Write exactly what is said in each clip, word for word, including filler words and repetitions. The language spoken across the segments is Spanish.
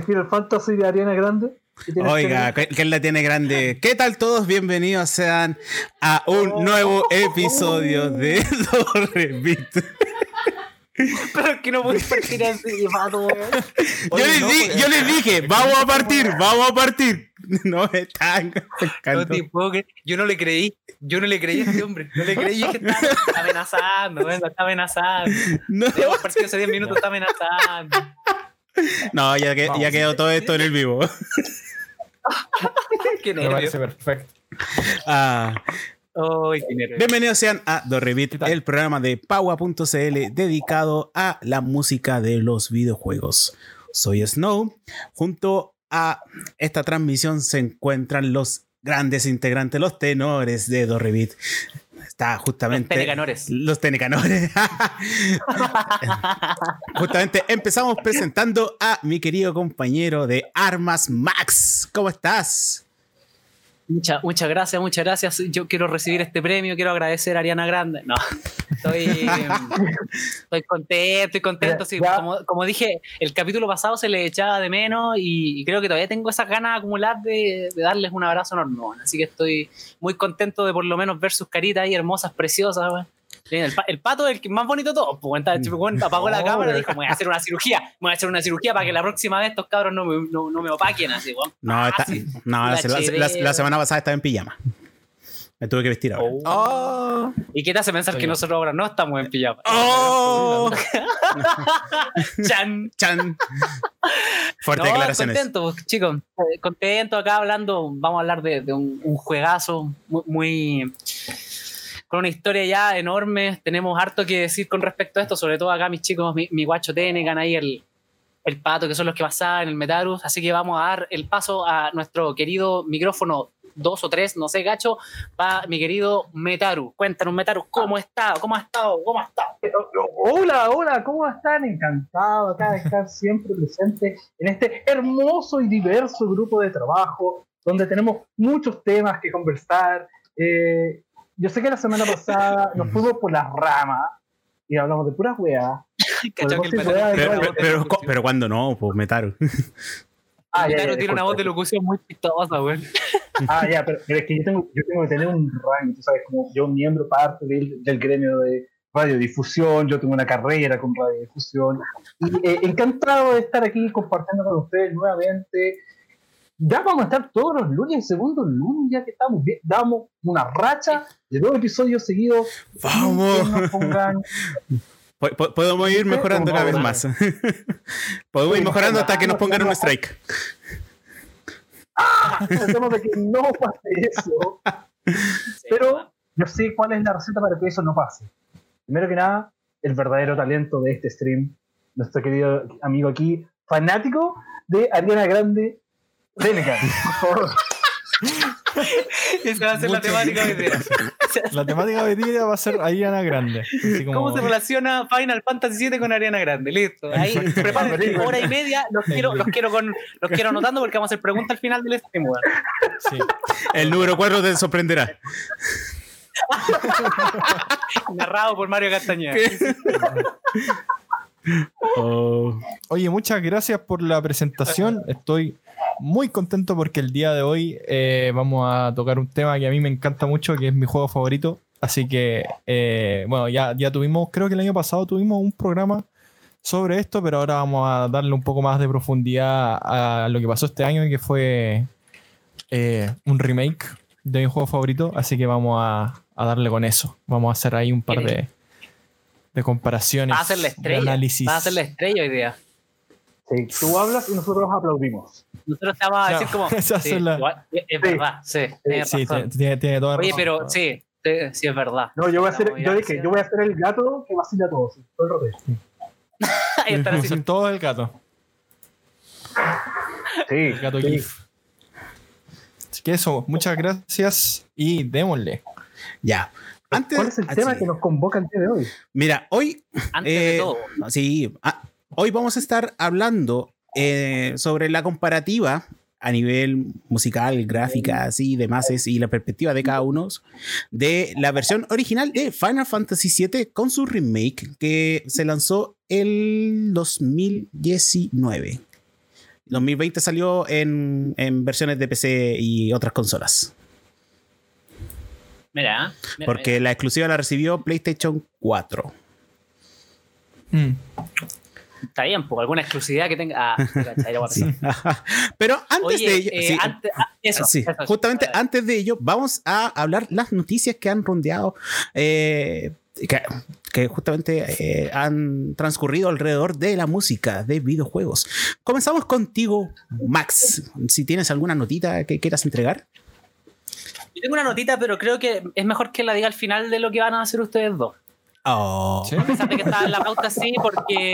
de Final Fantasy de Ariana Grande. Oiga, ¿quién la tiene grande? ¿Qué tal todos? Bienvenidos sean a un oh. nuevo episodio oh. de Dorrebit. Pero es que no podéis partir así, vato. Yo les, no, di, yo les dije, vamos a partir, vamos a partir. No me están. No te puedo creer. Yo no le creí, yo no le creí a este hombre. No le creí, es que está, está amenazando, está amenazando. No. Tenemos partido hace diez minutos, está amenazando. No, ya, que, ya quedó todo esto en el vivo. Qué nervio. Me parece perfecto. Ah. Oh, bienvenidos sean a Dorrebit, el programa de Pauá punto ce ele dedicado a la música de los videojuegos. Soy Snow. Junto a esta transmisión se encuentran los grandes integrantes, los tenores de Dorrebit. Está justamente... Los tenecanores. Los tenecanores. Justamente empezamos presentando a mi querido compañero de armas, Max. ¿Cómo estás? Muchas, muchas gracias, muchas gracias. Yo quiero recibir este premio, quiero agradecer a Ariana Grande. No, estoy, estoy contento, estoy contento. Sí, como, como dije, el capítulo pasado se le echaba de menos y, y creo que todavía tengo esas ganas acumuladas de, de darles un abrazo enorme. Así que estoy muy contento de por lo menos ver sus caritas ahí hermosas, preciosas, güey. El, pa- el pato es el más bonito de todos. Pues, apagó oh, la cámara y dijo: me voy a hacer una cirugía. Me voy a hacer una cirugía para que la próxima vez estos cabros no me, no, no me opaquen. Así, weón. No, está, no la, la, la semana pasada estaba en pijama. Me tuve que vestir ahora. Oh. Oh. ¿Y qué te hace pensar Soy que yo. nosotros ahora no estamos en pijama? Oh. Chan. Chan. Fuerte no, declaraciones. Contento, chicos. Contento acá hablando. Vamos a hablar de, de un, un juegazo muy. muy con una historia ya enorme, tenemos harto que decir con respecto a esto, sobre todo acá mis chicos, mi, mi guacho Tenecan, ahí el, el pato, que son los que pasaban, el Metarus, así que vamos a dar el paso a nuestro querido micrófono dos o tres, no sé, gacho, para mi querido Metarus. Cuéntanos, Metarus, ¿cómo está? ¿Cómo ha estado? ¿Cómo ha estado? Hola, hola, ¿cómo están? Encantado acá de estar siempre presente en este hermoso y diverso grupo de trabajo, donde tenemos muchos temas que conversar, eh... Yo sé que la semana pasada nos pudo por las ramas y hablamos de puras weas. Pero, pero, pero, pero cuando no, pues Metaru. Ah, Metaru tiene una voz de locución muy chistosa, güey. Ah, ya, pero, pero es que yo tengo, yo tengo que tener un rango, tú sabes, como yo miembro parte del, del gremio de radiodifusión, yo tengo una carrera con radiodifusión. Y, eh, encantado de estar aquí compartiendo con ustedes nuevamente. Ya vamos a estar todos los lunes, el segundo lunes, ya que estamos bien, damos una racha de dos episodios seguidos. ¡Vamos! Podemos ir mejorando cada vez más. Podemos ir mejorando hasta que nos pongan un strike. ¡Ah! Tratemos de que no pase eso. Pero yo sé cuál es la receta para que eso no pase. Primero que nada, el verdadero talento de este stream. Nuestro querido amigo aquí, fanático de Ariana Grande, Tenecan, por favor. Esa va a ser Muchas la temática de La temática de hoy va a ser Ariana Grande. Así como... ¿Cómo se relaciona Final Fantasy siete con Ariana Grande? Listo. Ahí, prepárense, hora y media. Los quiero, los, quiero con, los quiero anotando porque vamos a hacer preguntas al final del stream. Sí. El número cuatro te sorprenderá. Narrado por Mario Castañeda. Oh. Oye, muchas gracias por la presentación. Estoy muy contento porque el día de hoy eh, vamos a tocar un tema que a mí me encanta mucho, que es mi juego favorito. Así que, eh, bueno, ya, ya tuvimos, creo que el año pasado tuvimos un programa sobre esto, pero ahora vamos a darle un poco más de profundidad a lo que pasó este año, que fue eh, un remake de mi juego favorito. Así que vamos a, a darle con eso. Vamos a hacer ahí un par de... de comparaciones, va a ser la estrella, de análisis. Va a ser la estrella hoy día. Sí, tú hablas y nosotros aplaudimos. Nosotros te vamos a decir no, como... Sí, la... Es verdad, sí. Sí, sí tiene, tiene toda Oye, razón. Oye, pero sí, te, sí es verdad. No, yo voy, a ser, yo, dije, yo voy a ser el gato que vacila a todos, todo el rote. Sí. Ahí está el gato. Todo el gato. Sí. El gato sí. GIF. Así que eso, muchas gracias y démosle. Ya. Antes, ¿Cuál es el tema sí. que nos convoca el día de hoy? Mira, hoy... Antes eh, de todo. Sí, a, hoy vamos a estar hablando eh, sobre la comparativa a nivel musical, gráfica y demás, y la perspectiva de cada uno de la versión original de Final Fantasy siete con su remake que se lanzó el dos mil diecinueve. dos mil veinte salió en, en versiones de P C y otras consolas. Mira, mira, porque mira. La exclusiva la recibió PlayStation cuatro. Mm. Está bien, pues alguna exclusividad que tenga. Ah, mira, sí. Pero antes Oye, de ello, eh, sí, antes, ah, eso, sí, eso, justamente eso. Antes de ello, vamos a hablar las noticias que han rondeado, eh, que, que justamente eh, han transcurrido alrededor de la música de videojuegos. Comenzamos contigo, Max. Si tienes alguna notita que quieras entregar. Yo tengo una notita, pero creo que es mejor que la diga al final de lo que van a hacer ustedes dos. Oh. ¿Sí? A pesar de que estaba en la pauta así, porque,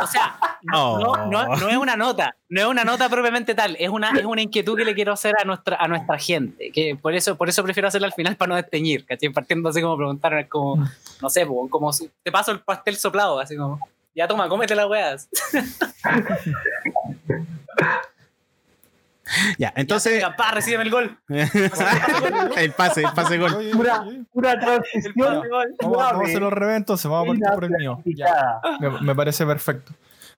o sea, oh. no, no, no es una nota, no es una nota propiamente tal, es una, es una inquietud que le quiero hacer a nuestra, a nuestra gente, que por eso, por eso prefiero hacerla al final para no desteñir, ¿cachai? Partiendo así como preguntaron, como, no sé, como te paso el pastel soplado, así como, ya toma, cómete las weas. Ya, entonces. Ya, pa, recíbeme el gol. el pase, el pase gol. Oye, una, una transición. Vamos, vamos a hacer los reventos, se vamos a partir por el mío. Ya. Me, me parece perfecto.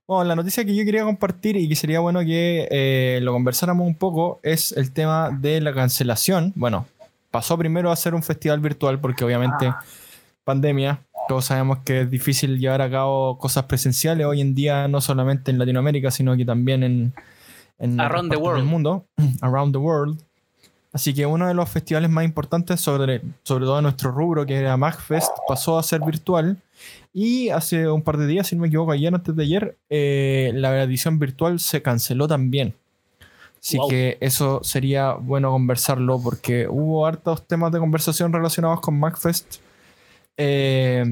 Bueno, la noticia que yo quería compartir y que sería bueno que eh, lo conversáramos un poco es el tema de la cancelación. Bueno, pasó primero a ser un festival virtual porque obviamente ah. pandemia. Todos sabemos que es difícil llevar a cabo cosas presenciales hoy en día, no solamente en Latinoamérica, sino que también en. En around the world. Del mundo, around the world. Así que uno de los festivales más importantes, sobre, sobre todo en nuestro rubro, que era Magfest, pasó a ser virtual. Y hace un par de días, si no me equivoco, ayer, antes de ayer, eh, la edición virtual se canceló también. Así wow. que eso sería bueno conversarlo, porque hubo hartos temas de conversación relacionados con Magfest. Eh,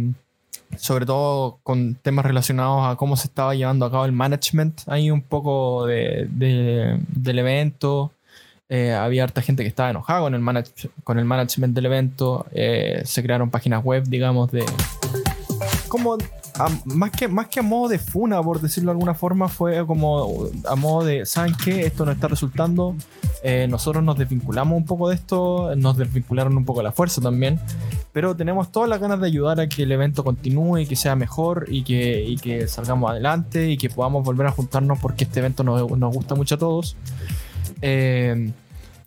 sobre todo con temas relacionados a cómo se estaba llevando a cabo el management ahí un poco de, de, del evento. Eh, había harta gente que estaba enojada con el, manage, con el management del evento. Eh, se crearon páginas web, digamos, de como a, más, que, más que a modo de funa, por decirlo de alguna forma, fue como a modo de, ¿saben qué? Esto no está resultando. Eh, nosotros nos desvinculamos un poco de esto, nos desvincularon un poco a la fuerza también, pero tenemos todas las ganas de ayudar a que el evento continúe y que sea mejor y que, y que salgamos adelante y que podamos volver a juntarnos porque este evento nos, nos gusta mucho a todos. Eh,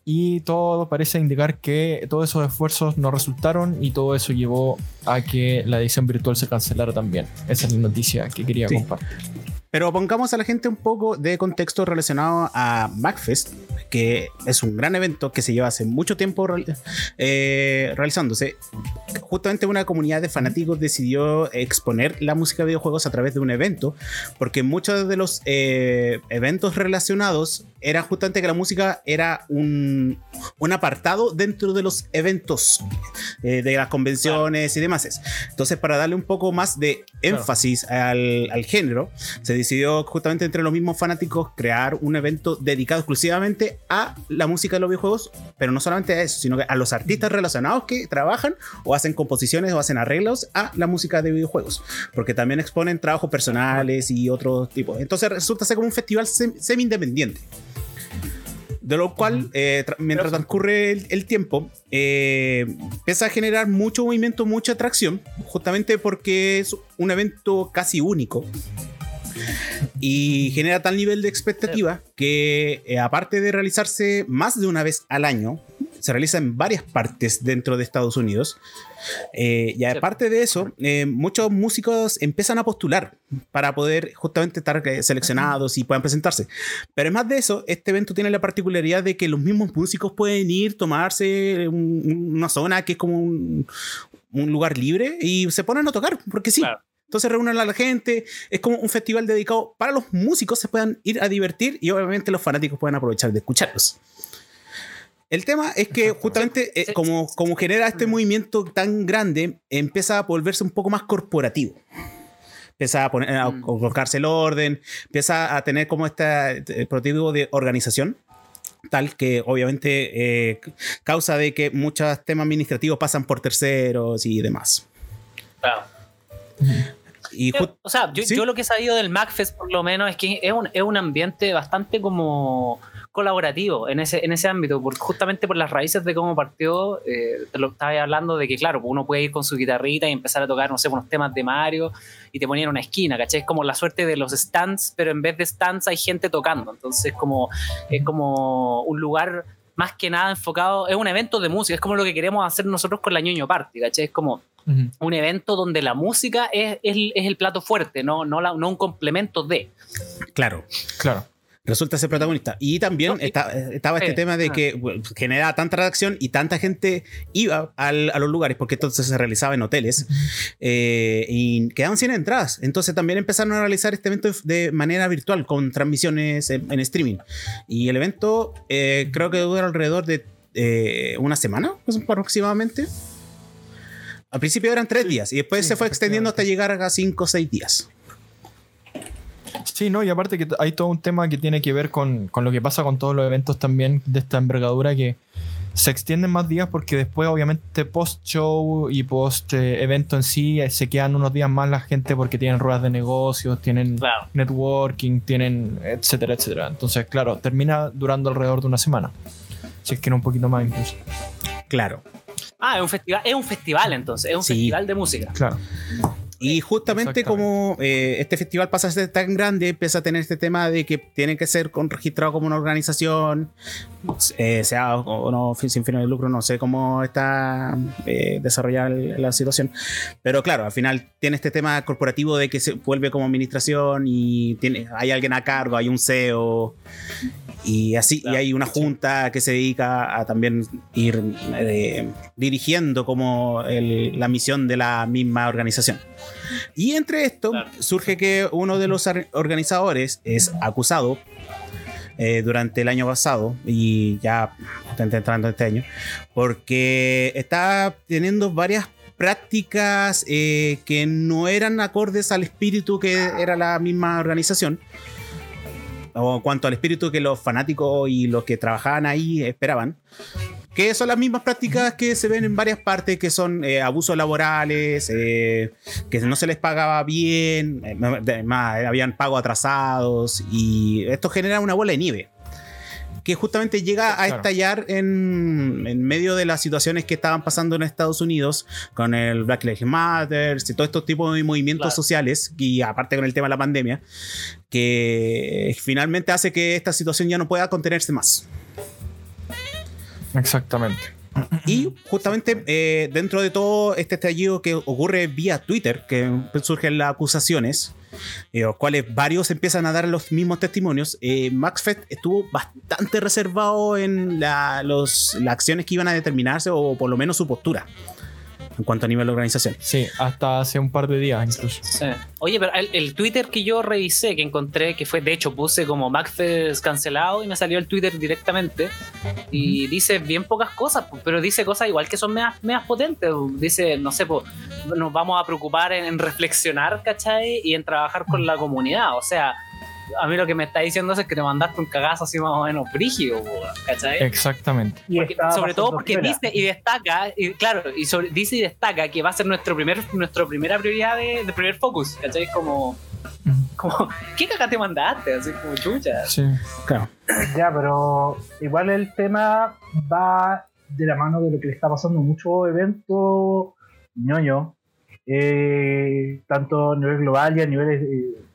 y todo parece indicar que todos esos esfuerzos no resultaron y todo eso llevó a que la edición virtual se cancelara también. Esa es la noticia que quería sí. compartir. Pero pongamos a la gente un poco de contexto relacionado a Magfest, que es un gran evento que se lleva hace mucho tiempo eh, realizándose. Justamente una comunidad de fanáticos decidió exponer la música de videojuegos a través de un evento, porque muchos de los eh, eventos relacionados era justamente que la música era un, un apartado dentro de los eventos, eh, de las convenciones claro. y demás. Entonces, para darle un poco más de énfasis claro. al, al género, se decidió justamente entre los mismos fanáticos crear un evento dedicado exclusivamente a la música de los videojuegos, pero no solamente a eso, sino que a los artistas relacionados que trabajan o hacen composiciones o hacen arreglos a la música de videojuegos, porque también exponen trabajos personales y otros tipos. Entonces resulta ser como un festival semi-independiente. De lo cual, eh, tra- mientras transcurre el, el tiempo, eh, empieza a generar mucho movimiento, mucha atracción, justamente porque es un evento casi único y genera tal nivel de expectativa que, eh, aparte de realizarse más de una vez al año, se realiza en varias partes dentro de Estados Unidos. Eh, y aparte de eso, eh, muchos músicos empiezan a postular para poder justamente estar seleccionados y puedan presentarse. Pero además de eso, este evento tiene la particularidad de que los mismos músicos pueden ir, tomarse un, una zona que es como un, un lugar libre y se ponen a tocar, porque sí. Claro. Entonces reúnen a la gente, es como un festival dedicado para los músicos, se puedan ir a divertir y obviamente los fanáticos puedan aprovechar de escucharlos. El tema es que justamente eh, como, como genera este movimiento tan grande, empieza a volverse un poco más corporativo. Empieza a, poner, a colocarse el orden, empieza a tener como este prototipo de organización, tal que obviamente eh, causa de que muchos temas administrativos pasan por terceros y demás. Claro. Y yo, o sea, yo, ¿sí? yo lo que he sabido del Magfest, por lo menos, es que es un, es un ambiente bastante como colaborativo en ese, en ese ámbito, por, justamente por las raíces de cómo partió. Eh, te lo estaba hablando de que, claro, uno puede ir con su guitarrita y empezar a tocar, no sé, unos temas de Mario y te ponían una esquina, ¿cachai? Es como la suerte de los stands, pero en vez de stands hay gente tocando. Entonces como, es como un lugar más que nada enfocado, es un evento de música, es como lo que queremos hacer nosotros con la Ñoño Party, ¿cachai? Es como uh-huh. un evento donde la música es, es, es el plato fuerte, no, no, la, no un complemento de. Claro, claro. Resulta ser protagonista. Y también no, está, estaba este eh, tema de ah. que bueno, generaba tanta reacción y tanta gente iba al, a los lugares, porque entonces se realizaba en hoteles, eh, y quedaban sin entradas. Entonces también empezaron a realizar este evento de manera virtual, con transmisiones en, en streaming. Y el evento eh, creo que duró alrededor de eh, una semana, pues, aproximadamente. Al principio eran tres días y después sí, se fue extendiendo hasta llegar a cinco o seis días. Sí, no, y aparte que hay todo un tema que tiene que ver con, con lo que pasa con todos los eventos también de esta envergadura, que se extienden más días porque después obviamente post show y post eh, evento en sí eh, se quedan unos días más la gente porque tienen ruedas de negocios, tienen claro. networking, tienen etcétera, etcétera. Entonces, claro, termina durando alrededor de una semana, si es que no un poquito más incluso. Claro. Ah, es un festival, es un festival entonces, es un sí. festival de música. Claro. Y justamente como eh, este festival pasa a ser tan grande, empieza a tener este tema de que tiene que ser con, registrado como una organización, eh, sea o, o no, sin fines de lucro, no sé cómo está eh, desarrollada la situación. Pero claro, al final tiene este tema corporativo de que se vuelve como administración y tiene, hay alguien a cargo, hay un C E O y así, claro, y hay una junta que se dedica a también ir eh, dirigiendo como el, la misión de la misma organización. Y entre esto claro. surge que uno de los organizadores es acusado eh, durante el año pasado y ya está entrando este año, porque está teniendo varias prácticas eh, que no eran acordes al espíritu que era la misma organización, o cuanto al espíritu que los fanáticos y los que trabajaban ahí esperaban, que son las mismas prácticas que se ven en varias partes, que son eh, abusos laborales, eh, que no se les pagaba bien, eh, más, habían pagos atrasados, y esto genera una bola de nieve que justamente llega a claro. estallar en, en medio de las situaciones que estaban pasando en Estados Unidos con el Black Lives Matter y todos estos tipos de movimientos claro. sociales, y aparte con el tema de la pandemia, que finalmente hace que esta situación ya no pueda contenerse más. Exactamente. Y justamente eh, dentro de todo este estallido que ocurre vía Twitter, que surgen las acusaciones, eh, los cuales varios empiezan a dar los mismos testimonios, eh, Magfest estuvo bastante reservado en la, los, las acciones que iban a determinarse, o por lo menos su postura en cuanto a nivel de organización. Sí, hasta hace un par de días incluso. Sí. Oye, pero el, el Twitter que yo revisé, que encontré, que fue, de hecho, puse como Magfest cancelado y me salió el Twitter directamente. Y mm. dice bien pocas cosas, pero dice cosas igual que son medias, medias potentes. Dice, no sé, pues, nos vamos a preocupar en, en reflexionar, ¿cachai? Y en trabajar con la comunidad. O sea, a mí lo que me está diciendo es que te mandaste un cagazo así más o menos brígido, ¿cachai? Exactamente. Porque, sobre todo porque fuera. dice y destaca, y claro, y sobre, dice y destaca que va a ser nuestro primer, nuestra primera prioridad de, de primer focus, ¿cachai? Como, como, ¿qué caga te mandaste? Así como chucha. Sí, claro. Ya, pero igual el tema va de la mano de lo que le está pasando a muchos eventos ñoño, eh, tanto a nivel global y a niveles... Eh,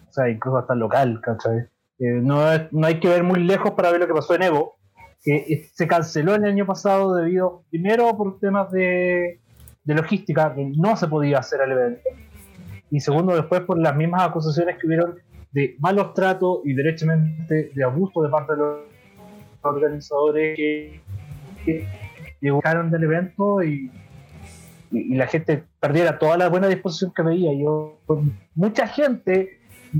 o sea, incluso hasta local, ¿cachai? Eh, no, no hay que ver muy lejos para ver lo que pasó en Evo, que se canceló el año pasado debido, primero por temas de, de logística, que no se podía hacer el evento, y segundo después por las mismas acusaciones que hubieron de malos tratos y derechamente de abuso de parte de los organizadores que, que llegaron del evento y... y la gente perdiera toda la buena disposición que veía. Yo, mucha gente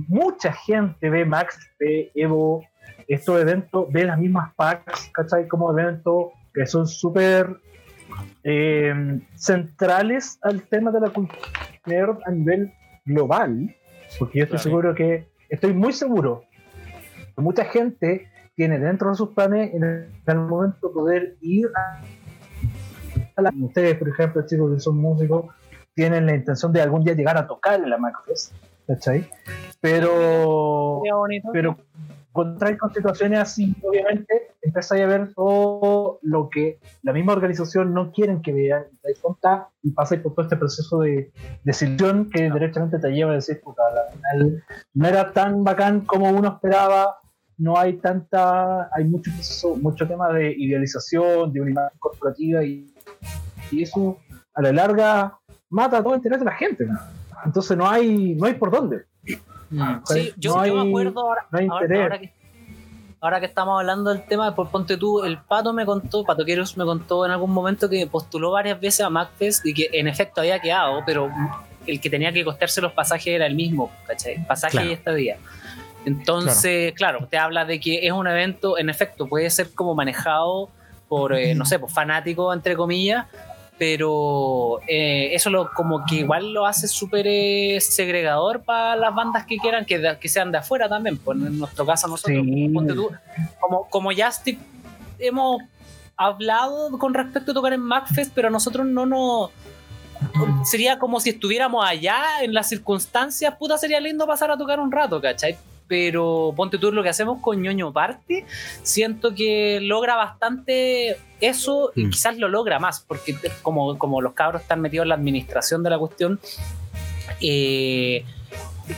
mucha gente ve Max, ve Evo, estos eventos, ve las mismas packs, ¿cachai? Como eventos que son súper eh, centrales al tema de la cultura a nivel global, porque yo estoy claro. seguro que, estoy muy seguro que mucha gente tiene dentro de sus planes en el, en el momento poder ir a, a la, ustedes por ejemplo, chicos que son músicos, tienen la intención de algún día llegar a tocar en la Magfest, ¿cachai? Pero, pero cuando traes con situaciones así, obviamente, empezáis a ver todo lo que la misma organización no quieren que vean, te contas y pasáis por todo este proceso de desilusión que no. directamente te lleva a decir, puta, la final no era tan bacán como uno esperaba. No hay tanta, hay mucho, mucho tema de idealización, de una imagen corporativa y, y eso a la larga mata todo el interés de la gente, ¿no? Entonces no hay, no hay por dónde. No, sí, yo, no yo hay, me acuerdo ahora, no hay ahora, ahora, que, ahora que estamos hablando del tema, por ponte tú, el Pato me contó, Pato Queros me contó en algún momento que postuló varias veces a Magfest y que en efecto había quedado, pero el que tenía que costearse los pasajes era el mismo, ¿cachai? Pasaje claro. y estadía. Entonces, claro. claro, te habla de que es un evento, en efecto, puede ser como manejado por, eh, no sé, por fanáticos, entre comillas, pero eh, eso lo, como que igual lo hace súper eh, segregador para las bandas que quieran, que, de, que sean de afuera también, pues en nuestro caso nosotros, sí. ponte tú, como, como Justic hemos hablado con respecto a tocar en Magfest, pero nosotros no nos... Sería como si estuviéramos allá, en las circunstancias, puta, sería lindo pasar a tocar un rato, ¿cachai? Pero ponte tú lo que hacemos con Ñoño Party, siento que logra bastante eso y mm. quizás lo logra más, porque como, como los cabros están metidos en la administración de la cuestión, eh,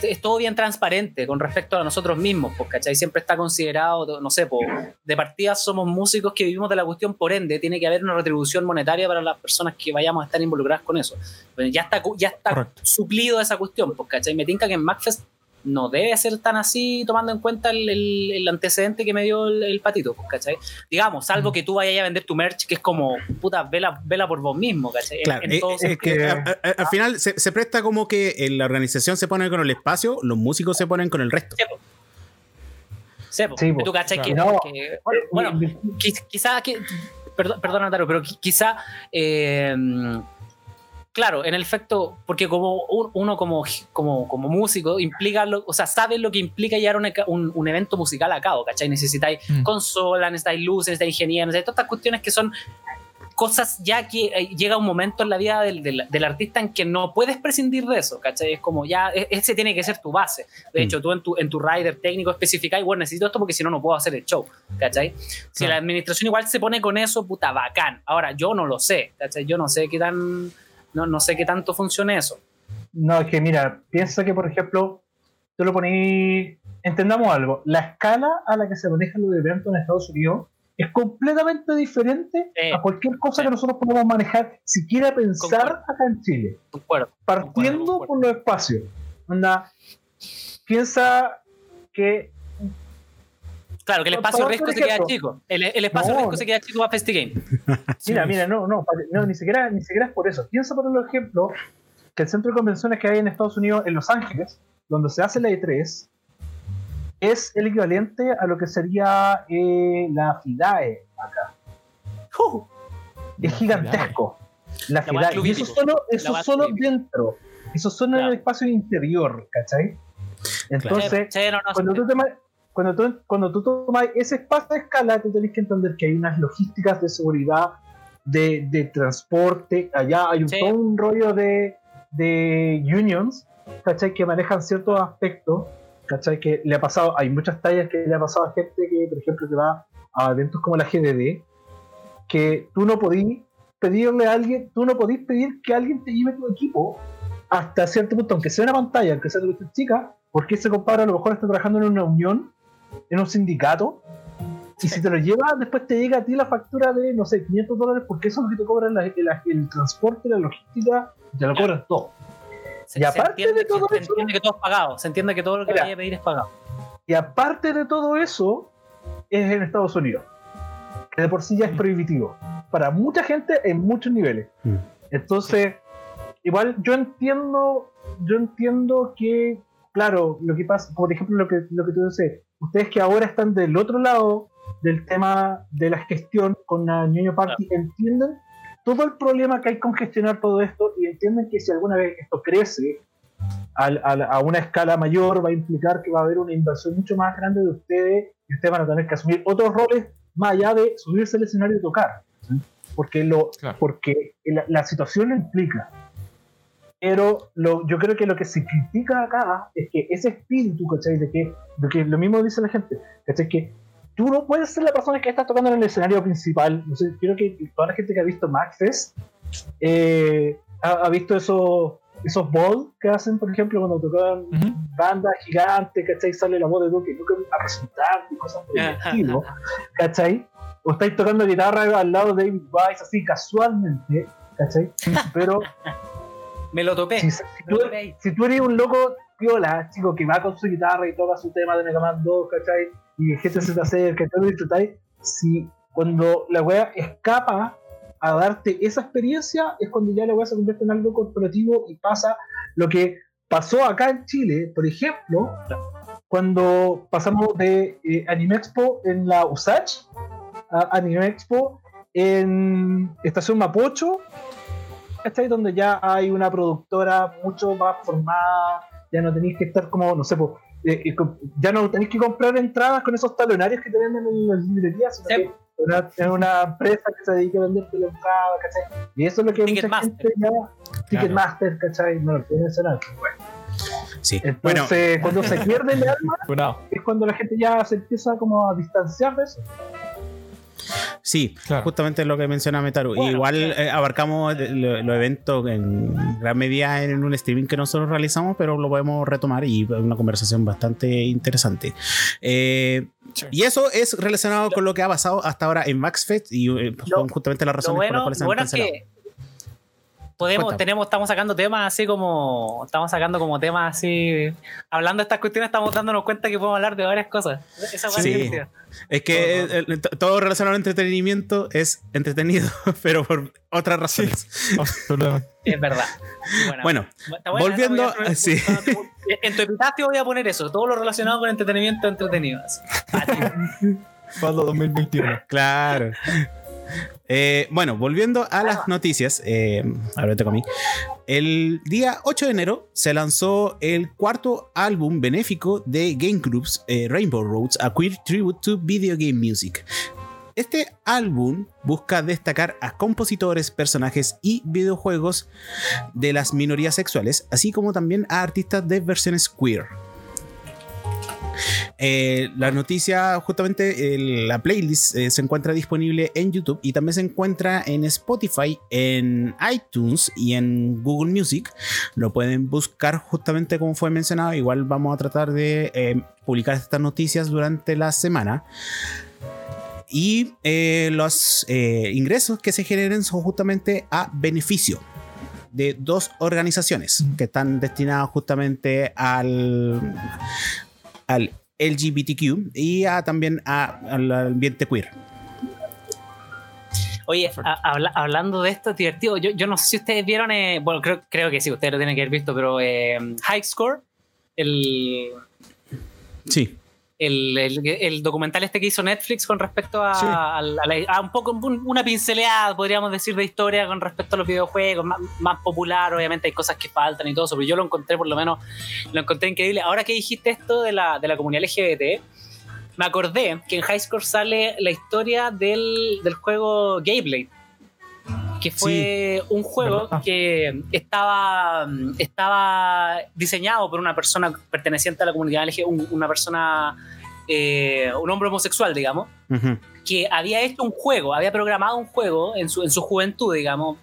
es todo bien transparente con respecto a nosotros mismos, ¿cachai? Siempre está considerado, no sé, po, de partida somos músicos que vivimos de la cuestión, por ende tiene que haber una retribución monetaria para las personas que vayamos a estar involucradas con eso. Bueno, ya está, ya está Correcto. suplido esa cuestión, ¿cachai? Me tinca que en Magfest no debe ser tan así, tomando en cuenta el, el, el antecedente que me dio el, el Patito, ¿cachai? Digamos, salvo que tú vayas a vender tu merch, que es como, puta, vela, vela por vos mismo, ¿cachai? Claro, en, en es, es que a, a, ah. al final se, se presta como que la organización se pone con el espacio, los músicos se ponen con el resto. Sepo. Sepo. Sí, tú, ¿cachai? Claro. Que, no. que, bueno, bueno quizás... Perdón, perdón, Taro, pero quizá... Eh, Claro, en el efecto, porque como uno como, como, como músico implica, lo, o sea, sabes lo que implica llevar un, un, un evento musical a cabo, ¿cachai? Necesitáis mm. consola, necesitáis luces, necesitáis ingeniería, necesitáis todas estas cuestiones que son cosas ya que eh, llega un momento en la vida del, del, del artista en que no puedes prescindir de eso, ¿cachai? Es como ya, ese tiene que ser tu base. De mm. hecho, tú en tu, en tu rider técnico especificáis, bueno, necesito esto porque si no, no puedo hacer el show, ¿cachai? Si no. La administración igual se pone con eso, puta, bacán. Ahora, yo no lo sé, ¿cachai? Yo no sé qué tan... No, no sé qué tanto funciona eso. No, es que mira, piensa que, por ejemplo, tú lo poní... Entendamos algo. La escala a la que se maneja los eventos en Estados Unidos es completamente diferente sí. a cualquier cosa sí. que nosotros podamos manejar, siquiera pensar Concuerdo. acá en Chile. Concuerdo. Partiendo Concuerdo. Concuerdo. por los espacios. Anda, piensa que... Claro, que el espacio riesgo se queda chico. El, el espacio no, riesgo no. se queda chico para Festi Game. Mira, mira, no, no, no ni, siquiera, ni siquiera es por eso. Piensa, por ejemplo, que el centro de convenciones que hay en Estados Unidos, en Los Ángeles, donde se hace la E tres, es el equivalente a lo que sería eh, la FIDAE acá. Uh, es gigantesco. La FIDAE. Y eso solo, eso solo dentro. Eso solo claro. en el espacio interior, ¿cachai? Entonces, claro. cuando tú te... Cuando tú, cuando tú tomas ese espacio de escala, tú tenés que entender que hay unas logísticas de seguridad, de, de transporte. Allá hay un, sí. todo un rollo de, de unions, ¿cachai? Que manejan ciertos aspectos, ¿cachai? Que le ha pasado, hay muchas tallas que le ha pasado a gente que, por ejemplo, que va a eventos como la G D D, que tú no podís pedirle a alguien, tú no podís pedir que alguien te lleve tu equipo hasta cierto punto, aunque sea una pantalla, aunque sea una chica, porque ese compadre a lo mejor está trabajando en una unión, en un sindicato, y si te lo llevas, después te llega a ti la factura de, no sé, quinientos dólares, porque eso es lo que te cobran la, la, el transporte, la logística, te lo cobran todo. Se, y aparte entiende, de todo se, eso... Se entiende que todo es pagado, se entiende que todo lo que vaya a pedir es pagado. Y aparte de todo eso, es en Estados Unidos, que de por sí ya es prohibitivo, para mucha gente en muchos niveles. Entonces, igual yo entiendo, yo entiendo que, claro, lo que pasa, por ejemplo, lo que, lo que tú dices, ustedes que ahora están del otro lado del tema de la gestión con la Ñoño Party, claro. entienden todo el problema que hay con gestionar todo esto y entienden que si alguna vez esto crece a, a, a una escala mayor, va a implicar que va a haber una inversión mucho más grande de ustedes y ustedes van a tener que asumir otros roles más allá de subirse al escenario y tocar, ¿sí? porque, lo, claro. porque la, la situación lo implica. Pero lo, yo creo que lo que se critica acá es que ese espíritu, ¿cachai? De que, de que lo mismo dice la gente, ¿cachai? Que tú no puedes ser la persona que está tocando en el escenario principal. No sé, creo que toda la gente que ha visto Magfest eh, ha, ha visto eso, esos balls que hacen, por ejemplo, cuando tocan uh-huh. bandas gigantes, ¿cachai? Sale la voz de Duke Nukem a presentar y cosas por el estilo, ¿cachai? O estáis tocando guitarra al lado de David Weiss, así casualmente, ¿cachai? Pero... me lo topé. Si, si, tú, si tú eres un loco piola, chico, que va con su guitarra y toca su tema de Mega Man dos, ¿cachai? Y gente se te acerca, te lo disfrutáis. Si cuando la wea escapa a darte esa experiencia, es cuando ya la wea se convierte en algo corporativo y pasa lo que pasó acá en Chile, por ejemplo, cuando pasamos de eh, Anime Expo en la U S A C H a Anime Expo en Estación Mapocho, ¿cachai? Donde ya hay una productora mucho más formada, ya no tenéis que estar como, no sé, pues, eh, eh, ya no tenéis que comprar entradas con esos talonarios que te venden en las librerías, sino sí. que una, una empresa que se dedica a venderte la entrada, ¿cachai? Y eso es lo que Ticket mucha Master. gente llama Ticketmaster, claro. ¿Cachai? No, no tiene nada. Bueno. Sí. Entonces, bueno. Cuando se pierde el alma, bueno. es cuando la gente ya se empieza como a distanciar de eso. Sí, claro. Justamente lo que menciona Metaru. Bueno, igual eh, abarcamos los lo eventos en gran medida en un streaming que nosotros realizamos, pero lo podemos retomar y una conversación bastante interesante. Eh, sí. Y eso es relacionado lo, con lo que ha pasado hasta ahora en MaxFest y eh, son justamente las razones bueno, por las cuales se han bueno cancelado. Es que podemos, tenemos, estamos sacando temas así como estamos sacando como temas así hablando de estas cuestiones, estamos dándonos cuenta que podemos hablar de varias cosas. Esa sí. Diversidad. Es que oh, no. el, el, todo relacionado al entretenimiento es entretenido, pero por otras razones. Sí. Es verdad. Bueno, bueno, bueno volviendo poner, sí. en tu epitafio voy a poner eso, todo lo relacionado con entretenimiento entretenido. Para dos mil veintiuno. Claro. Eh, bueno, volviendo a las noticias, eh, ahorita conmigo. El día ocho de enero se lanzó el cuarto álbum benéfico de Game Groups, eh, Rainbow Roads, A Queer Tribute to Video Game Music. Este álbum busca destacar a compositores, personajes y videojuegos de las minorías sexuales, así como también a artistas de versiones queer. Eh, la noticia, justamente el, la playlist eh, se encuentra disponible en YouTube y también se encuentra en Spotify, en iTunes y en Google Music. Lo pueden buscar justamente como fue mencionado. Igual vamos a tratar de eh, publicar estas noticias durante la semana. Y eh, los eh, ingresos que se generen son justamente a beneficio de dos organizaciones que están destinadas justamente al... al L G B T Q y a, también a, al ambiente queer. Oye, a, habla, hablando de esto, divertido, yo, yo no sé si ustedes vieron, eh, bueno, creo, creo que sí, ustedes lo tienen que haber visto, pero eh, High Score, el... Sí. El, el, el documental este que hizo Netflix con respecto a, sí. a, la, a un poco un, una pincelada, podríamos decir, de historia con respecto a los videojuegos más, más popular. Obviamente hay cosas que faltan y todo eso, pero yo lo encontré, por lo menos lo encontré increíble. Ahora que dijiste esto de la, de la comunidad L G B T, me acordé que en High Score sale la historia del, del juego Gayblade, que fue sí, un juego que estaba, estaba diseñado por una persona perteneciente a la comunidad L G B T, una persona, eh, un hombre homosexual, digamos, uh-huh. que había hecho un juego, había programado un juego en su, en su juventud, digamos.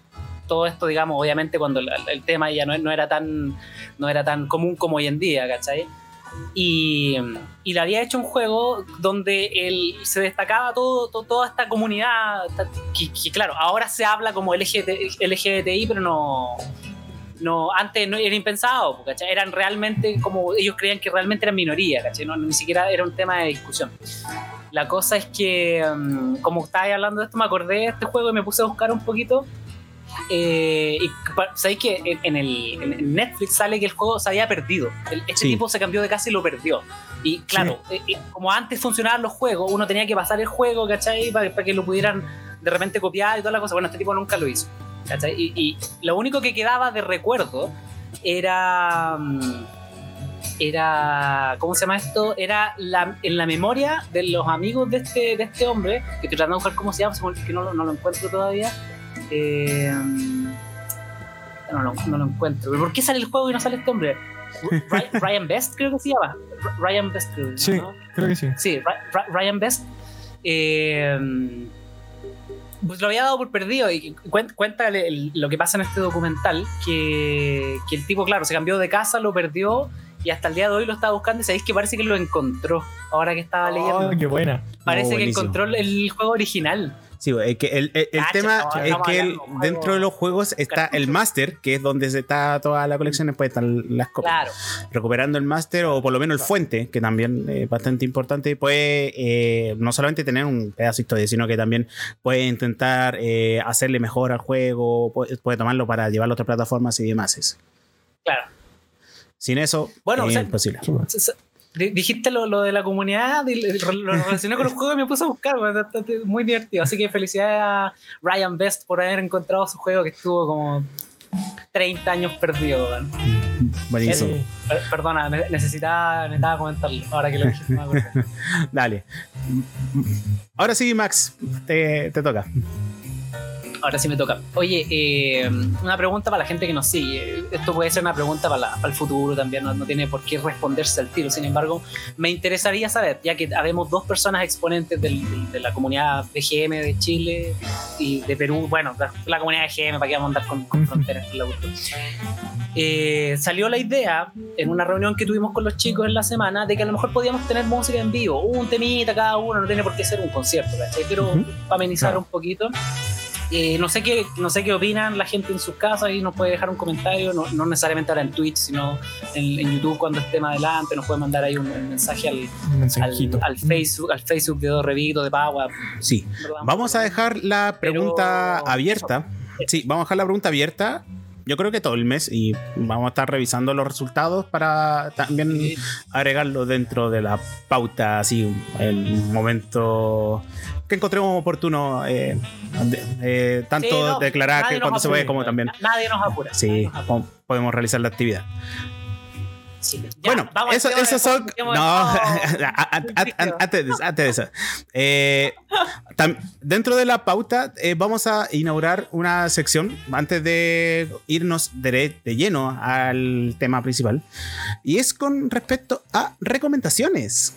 Todo esto, digamos, obviamente cuando el, el tema ya no, no, era tan, no era tan común como hoy en día, ¿cachai? Y, y le había hecho un juego donde él se destacaba todo, todo, toda esta comunidad que, que claro, ahora se habla como L G B T I, pero no, no antes no era impensado, ¿cachai? Eran realmente como ellos creían que realmente eran minoría, ¿cachai? No, ni siquiera era un tema de discusión. La cosa es que um, como estabais hablando de esto me acordé de este juego y me puse a buscar un poquito. Eh, y sabéis que en, en el en Netflix sale que el juego se había perdido. El, este sí. tipo se cambió de casa y lo perdió. Y claro, sí. eh, como antes funcionaban los juegos, uno tenía que pasar el juego, ¿cachai? Para, para que lo pudieran de repente copiar y toda la cosa. Bueno, este tipo nunca lo hizo, ¿cachai? Y, y lo único que quedaba de recuerdo era. Era. ¿Cómo se llama esto? Era la, en la memoria de los amigos de este, de este hombre, que estoy tratando de buscar cómo se llama, que no, no lo encuentro todavía. Eh, no lo, no lo encuentro. ¿Pero por qué sale el juego y no sale este hombre? Ryan, Ryan Best creo que se llama. Ryan Best creo, ¿no? Sí, creo que sí. Sí, Ra- Ryan Best. Eh, pues lo había dado por perdido y cuenta, cuenta el, el, lo que pasa en este documental, que, que el tipo, claro, se cambió de casa, lo perdió y hasta el día de hoy lo estaba buscando y sabéis que parece que lo encontró ahora que estaba leyendo. Oh, qué buena. Parece oh, que encontró el juego original. Sí, es que el, el, el Cacha, tema no, es que el, dentro de los juegos está el máster, que es donde está toda la colección, después están las copias. Claro. Recuperando el máster o por lo menos el fuente, que también es bastante importante, puede eh, no solamente tener un pedazo de historia, sino que también puede intentar eh, hacerle mejor al juego, puede, puede tomarlo para llevarlo a otras plataformas y demás. Eso. Claro. Sin eso, bueno, es o sea, imposible. Se, se, dijiste lo, lo de la comunidad y lo relacioné con los juegos y me puse a buscar, muy divertido, así que felicidades a Ryan Best por haber encontrado su juego que estuvo como treinta años perdido, ¿no? Buenísimo. Él, perdona, necesitaba, necesitaba comentarlo ahora que lo dije. No me Dale, ahora sí, Max, te, te toca. Ahora sí me toca. Oye, eh, una pregunta para la gente que nos sigue. Esto puede ser una pregunta para, la, para el futuro también, no, no tiene por qué responderse al tiro. Sin embargo, me interesaría saber, ya que habemos dos personas exponentes del, del, de la comunidad B G M de Chile y de Perú. Bueno, la, la comunidad B G M, para que vamos a andar con, con fronteras. Con la eh, salió la idea en una reunión que tuvimos con los chicos en la semana de que a lo mejor podíamos tener música en vivo, un temita cada uno, no tiene por qué ser un concierto, ¿cachai? Pero uh-huh. para amenizar claro. un poquito. Eh, no sé qué no sé qué opinan la gente en sus casas y nos puede dejar un comentario, no, no necesariamente ahora en Twitch, sino en, en YouTube cuando esté más adelante, nos puede mandar ahí un, un mensaje al, un al, al Facebook al Facebook de Dorrebit, de Pauá. Sí, vamos a dejar la pregunta Pero... abierta. Sí, vamos a dejar la pregunta abierta. Yo creo que todo el mes y vamos a estar revisando los resultados para también sí. agregarlo dentro de la pauta, así el momento que encontremos oportuno, eh, eh, tanto sí, no, declarar que cuando apura, se puede como también. Nadie nos apura. Sí, nos apura. Podemos realizar la actividad. Sí, ya, bueno, vamos, eso, esos son... No, antes de eso. Eh, tam, dentro de la pauta eh, vamos a inaugurar una sección antes de irnos de, de lleno al tema principal. Y es con respecto a recomendaciones.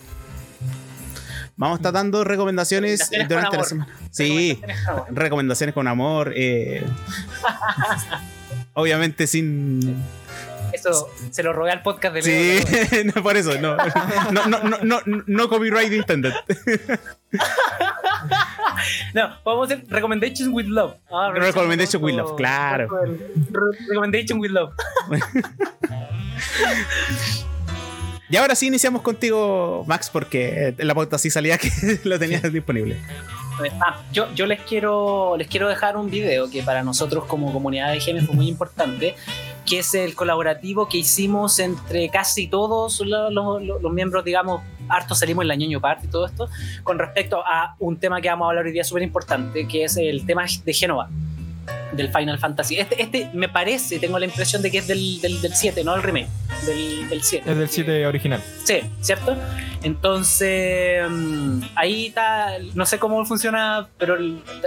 Vamos a estar dando recomendaciones durante la semana. Sí, recomendaciones con amor. Eh, obviamente sin... Eso se lo rogué al podcast de Evo. Sí, no, por eso, no. No, no, no, no, no, no copyright intended. No, vamos a hacer Recommendation with Love. Ah, recommendation with Love, claro. Recommendation with Love. Y ahora sí iniciamos contigo, Max, porque la pauta sí salía que lo tenías sí. disponible. Ah, yo, yo les quiero les quiero dejar un video que para nosotros como comunidad de G M fue muy importante, que es el colaborativo que hicimos entre casi todos los, los, los miembros, digamos, hartos salimos en la Ñoño Party y todo esto, con respecto a un tema que vamos a hablar hoy día súper importante, que es el tema de Jenova, del Final Fantasy. Este, este me parece, tengo la impresión de que es del, del, del siete, no el remake, del, del siete. Es del siete eh, original. Sí, ¿cierto? Entonces, ahí está, no sé cómo funciona, pero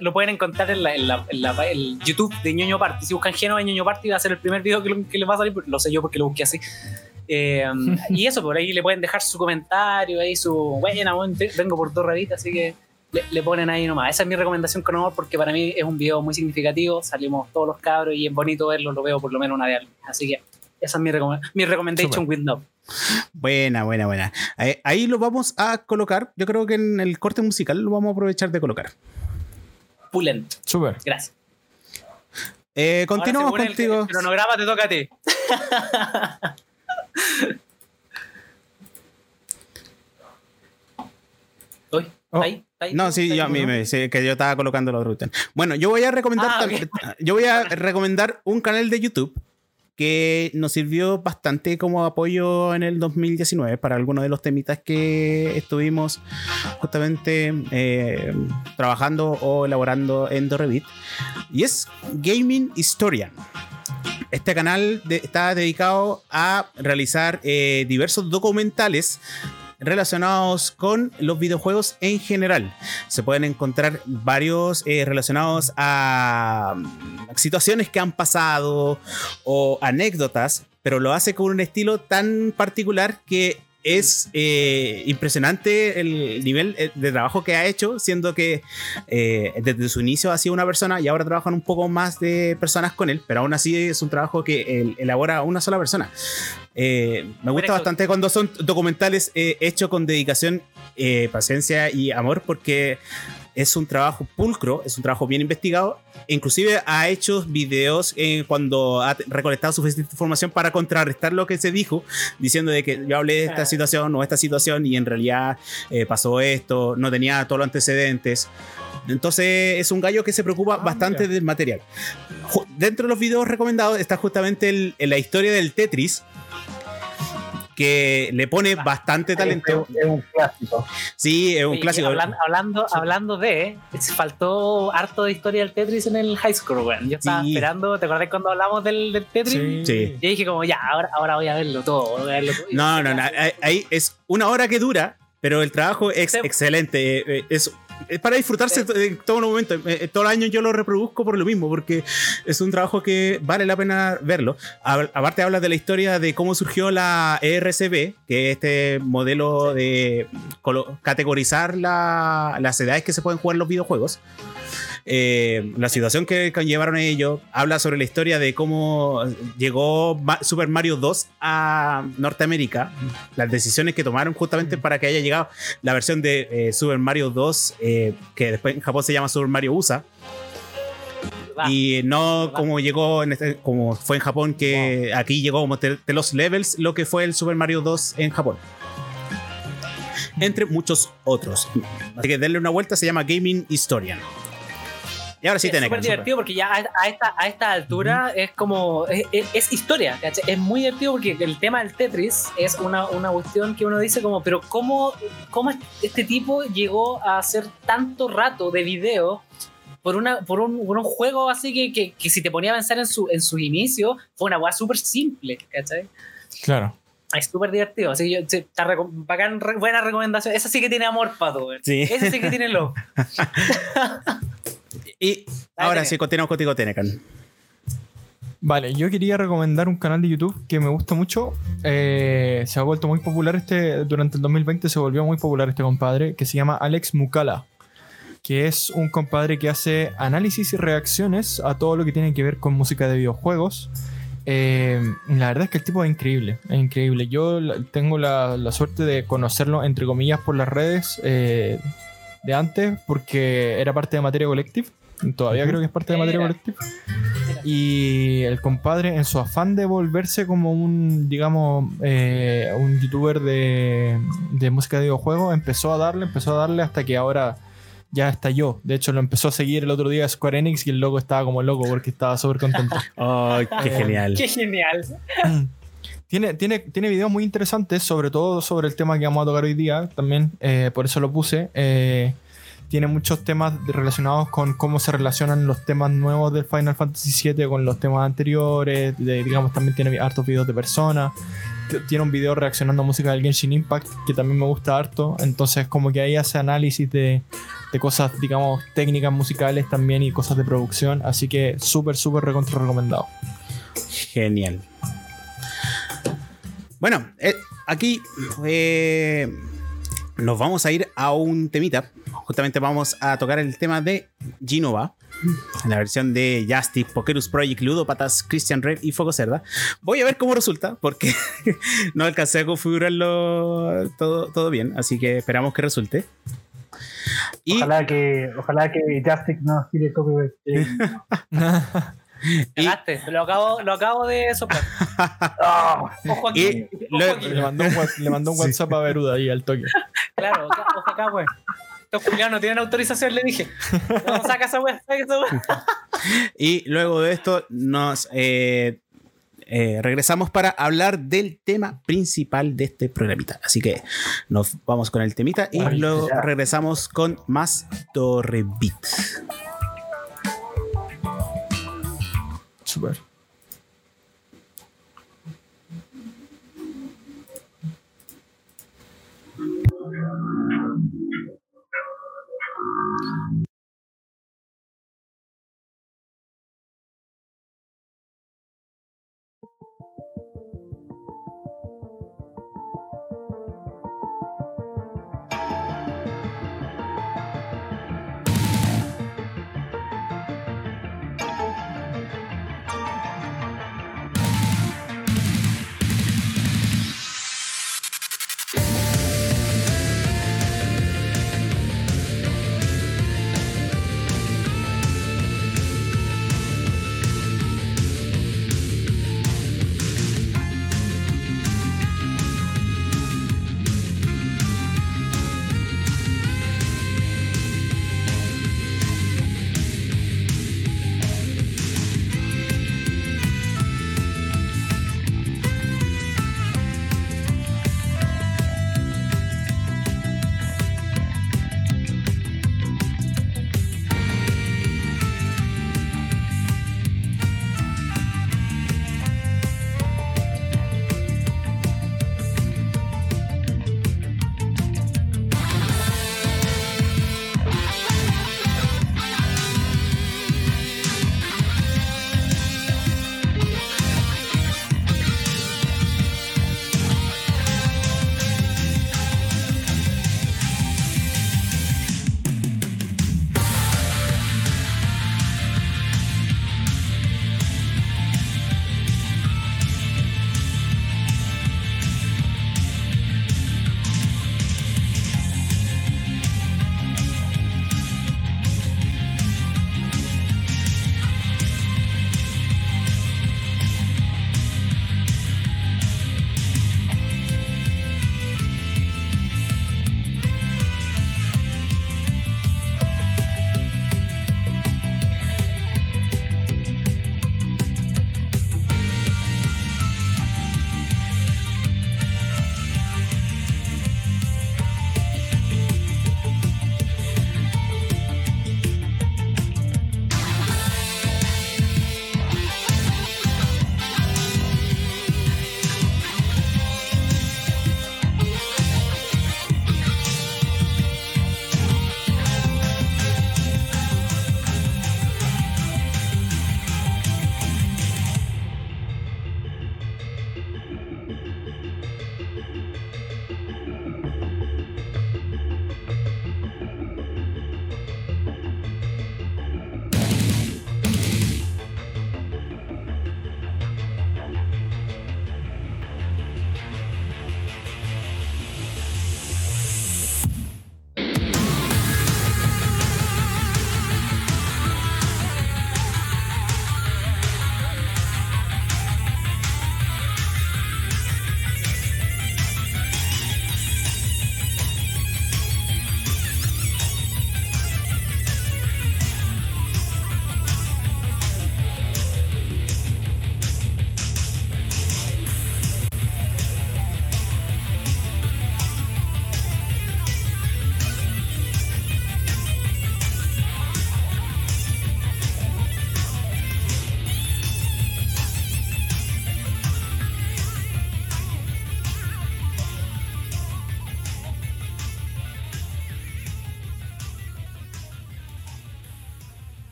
lo pueden encontrar en, la, en, la, en, la, en el YouTube de Ñoño Party. Si buscan Genova de Ñoño Party, va a ser el primer video que, lo, que les va a salir, lo sé yo porque lo busqué así. Eh, y eso, por ahí le pueden dejar su comentario, ahí su, buena, vengo por Dorrebit, así que... Le, le ponen ahí nomás. Esa es mi recomendación con amor porque para mí es un video muy significativo. Salimos todos los cabros y es bonito verlo. Lo veo por lo menos una vez. Así que esa es mi, recom- mi recommendation with love. Buena, buena, buena. Ahí, ahí lo vamos a colocar. Yo creo que en el corte musical lo vamos a aprovechar de colocar. Pulent. Super. Gracias. Eh, continuamos contigo. El cronograma te toca a ti. Uy, oh. ahí. No, sí, yo, mí, me, sí, que yo estaba colocando la ruta. Bueno, yo voy a recomendar ah, okay. yo voy a recomendar un canal de YouTube que nos sirvió bastante como apoyo en el dos mil diecinueve para algunos de los temitas que estuvimos justamente eh, trabajando o elaborando en Dorrebit, y es Gaming Historian. Este canal de, está dedicado a realizar eh, diversos documentales relacionados con los videojuegos en general. Se pueden encontrar varios eh, relacionados a situaciones que han pasado o anécdotas, pero lo hace con un estilo tan particular que es eh, impresionante el nivel de trabajo que ha hecho, siendo que eh, desde su inicio ha sido una persona y ahora trabajan un poco más de personas con él, pero aún así es un trabajo que él elabora una sola persona. Eh, me gusta Correcto. Bastante cuando son documentales eh, hechos con dedicación, eh, paciencia y amor, porque es un trabajo pulcro, es un trabajo bien investigado. Inclusive ha hecho videos eh, cuando ha recolectado suficiente información para contrarrestar lo que se dijo, diciendo de que yo hablé de esta situación o esta situación y en realidad eh, pasó esto, no tenía todos los antecedentes. Entonces es un gallo que se preocupa ah, bastante mira. del material. Dentro de los videos recomendados está justamente el, la historia del Tetris, que le pone bastante talento. Es un clásico. Sí, es un y, clásico. Y hablando, hablando, hablando de... Faltó harto de historia del Tetris en el High Score, weón. Yo estaba sí. esperando, ¿te acordás cuando hablamos del, del Tetris? Sí. sí. Yo dije como, ya, ahora, ahora voy a verlo todo. Voy a verlo todo. No, no, no. Ahí, ahí es una hora que dura, pero el trabajo es sí. excelente. Es... Es para disfrutarse en todo momento. Todo el año yo lo reproduzco por lo mismo, porque es un trabajo que vale la pena verlo. Aparte habla de la historia de cómo surgió la E S R B, que es este modelo de categorizar la, las edades que se pueden jugar los videojuegos, eh, la situación que llevaron ellos. Habla sobre la historia de cómo llegó Super Mario dos a Norteamérica, las decisiones que tomaron justamente para que haya llegado la versión de eh, Super Mario dos, eh, Eh, que después en Japón se llama Super Mario U S A, va, y no va. como llegó en este, como fue en Japón, que wow. aquí llegó como de los levels lo que fue el Super Mario dos en Japón, entre muchos otros. Así que denle una vuelta, se llama Gaming Historian. Y ahora sí, es súper divertido porque ya a, a, esta, a esta altura uh-huh. es como es, es, es historia, ¿cachai? Es muy divertido porque el tema del Tetris es una, una cuestión que uno dice como, pero ¿cómo, cómo este tipo llegó a hacer tanto rato de video por, una, por, un, por un juego así que, que, que si te ponía a pensar en su, en su inicio fue una hueá súper simple, ¿cachai? Claro. Es súper divertido, así que yo, está reco- bacán, re- buena recomendación. Esa sí que tiene amor, Pato, güey. Sí. Esa sí que tiene love. Y ahora sí, continuamos contigo, Tenecan. Vale, yo quería recomendar un canal de YouTube que me gusta mucho. Eh, se ha vuelto muy popular este durante el dos mil veinte, se volvió muy popular este compadre, que se llama Alex Moukala, que es un compadre que hace análisis y reacciones a todo lo que tiene que ver con música de videojuegos. Eh, la verdad es que el tipo es increíble, es increíble. Yo tengo la, la suerte de conocerlo, entre comillas, por las redes eh, de antes, porque era parte de Materia Collective. Todavía creo que es parte de Materia Collective. Y el compadre, en su afán de volverse como un, digamos, eh, un youtuber de, de música de videojuegos, empezó a darle, empezó a darle hasta que ahora... ya estalló. De hecho, lo empezó a seguir el otro día Square Enix y el loco estaba como loco porque estaba súper contento. ¡Oh, qué genial! ¡Qué genial! Tiene, tiene, tiene videos muy interesantes, sobre todo sobre el tema que vamos a tocar hoy día también. Eh, por eso lo puse. Eh, tiene muchos temas relacionados con cómo se relacionan los temas nuevos del Final Fantasy siete con los temas anteriores. De, digamos, también tiene hartos videos de personas. Tiene un video reaccionando a música del Genshin Impact que también me gusta harto. Entonces, como que ahí hace análisis de, de cosas, digamos, técnicas musicales también y cosas de producción. Así que súper, súper recontra recomendado. Genial. Bueno, eh, aquí eh, nos vamos a ir a un temita. Justamente vamos a tocar el tema de Jenova, en la versión de Justice, Pokerus Project, Ludópatas, Christian Red y Foco Cerda. Voy a ver cómo resulta, porque no alcancé a configurarlo todo, todo bien, así que esperamos que resulte. Y... Ojalá que ojalá que Justice no tire copyright. Cagaste, lo acabo, lo acabo de soplar. Oh, ojo aquí, ojo le, aquí. Le mandó un, le mandó un WhatsApp sí. a Veruda ahí al toque. Claro, ojo acá, güey. Estos culiados no tienen autorización, le dije. No, saca esa weá, saca esa weá. Y luego de esto nos eh, eh, regresamos para hablar del tema principal de este programita. Así que nos vamos con el temita y Ay, luego ya. regresamos con más Dorrebit. Super.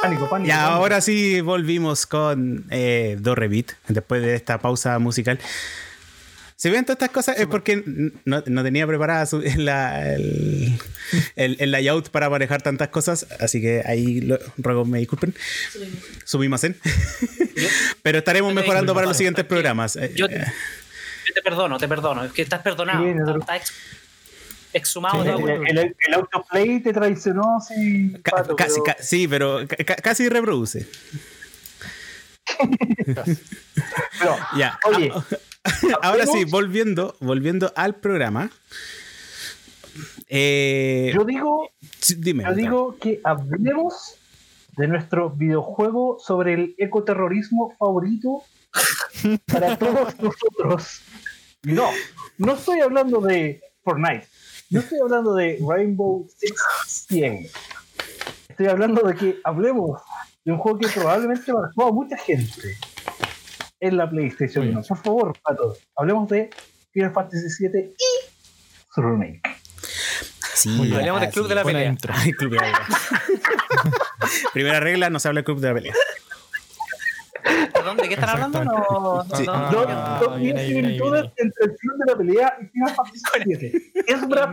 Pánico, pánico, y ahora pánico. Sí volvimos con eh, Dorrebit, después de esta pausa musical. Si ven todas estas cosas es porque no, no tenía preparada su, la, el, el, el layout para manejar tantas cosas, así que ahí lo, ruego me disculpen. Subimos en. Pero estaremos mejorando para los siguientes programas. Yo te, yo te perdono, te perdono. Es que estás perdonado. Sí, no, estás ex, exhumado. Sí, el, el, el, el autoplay te traicionó, sí. Ca, pato, casi, pero... Ca, sí, pero ca, casi reproduce. Pero, ya. Oye. Ahora sí, volviendo, volviendo al programa. Eh, yo digo, dime, yo digo que hablemos de nuestro videojuego sobre el ecoterrorismo favorito para todos nosotros. No, no estoy hablando de Fortnite. No estoy hablando de Rainbow Six Siege. Estoy hablando de que hablemos de un juego que probablemente marcó a mucha gente en la PlayStation uno. Por favor, Pato, hablemos de Final Fantasy siete y su remake. Sí, hablemos del Club de la Pelea. Ay, Club de la Pelea. Primera regla, no se habla del Club de la Pelea. ¿Perdón? ¿De qué están hablando? No, no, sí. no, no, ah, no, no bien, bien, similitudes bien, bien. Entre el Club de la Pelea y Final Fantasy siete. Es el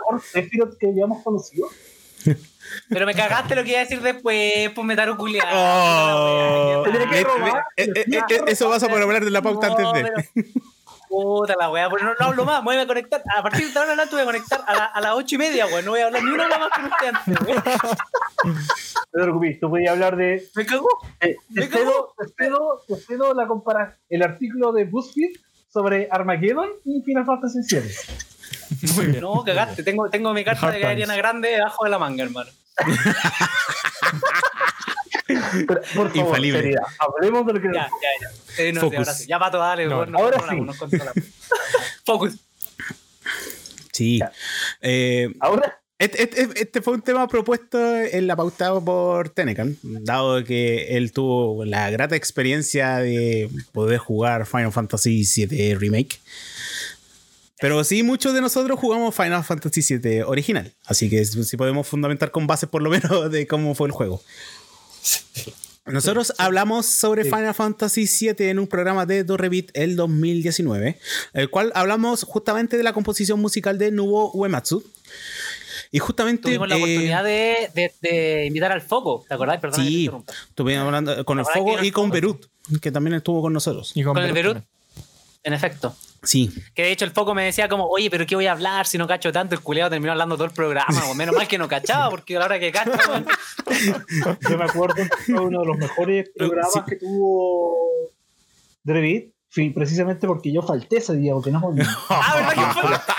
mejor Sephiroth que hayamos conocido. Pero me cagaste lo que iba a decir después, pues me daron culiado. Oh, eso vas a poder hablar de la pauta no, antes de. Puta la wea, no, no hablo más, me voy a conectar. A partir de ahora te voy a conectar a, la, a las ocho y media, wea. No voy a hablar ni una hora más con usted antes, wea. No te preocupes, tú podías hablar de. Me cagó. Eh, me te cagó. Cedo, te cedo, te cedo la compara... el artículo de BuzzFeed sobre Armageddon y Final Fantasy siete. No, cagaste, tengo, tengo mi carta Hard de Ariana Grande debajo de la manga, hermano. Pero, por favor, seriedad, hablemos de lo que... Ya, ya, ya, eh, no, Focus. Sí, ahora sí. Ya, Pato, dale, no, bueno, ahora sí. Nos controlamos. Focus. Sí. Eh, ahora... Este, este, este fue un tema propuesto en la pauta por Tenecan, dado que él tuvo la grata experiencia de poder jugar Final Fantasy siete Remake. Pero sí, muchos de nosotros jugamos Final Fantasy siete original, así que sí podemos fundamentar con bases por lo menos de cómo fue el juego. Nosotros hablamos sobre Final Fantasy siete en un programa de Dorrebit el dos mil diecinueve, el cual hablamos justamente de la composición musical de Nobuo Uematsu. Y justamente tuvimos la eh, oportunidad de, de, de invitar al Foco, ¿te acordás? Perdón, sí, estuvimos hablando con el Foco y con Berut, que también estuvo con nosotros. Y con, con el Berut, en efecto. Sí. Que de hecho el Foco me decía como, oye, pero ¿qué voy a hablar si no cacho tanto? El culiado terminó hablando todo el programa, o menos mal que no cachaba, porque a la hora que cacho... Yo me acuerdo que fue uno de los mejores programas sí. que tuvo Drevid, precisamente porque yo falté ese día, porque no volví. Ah, ¿verdad que falté?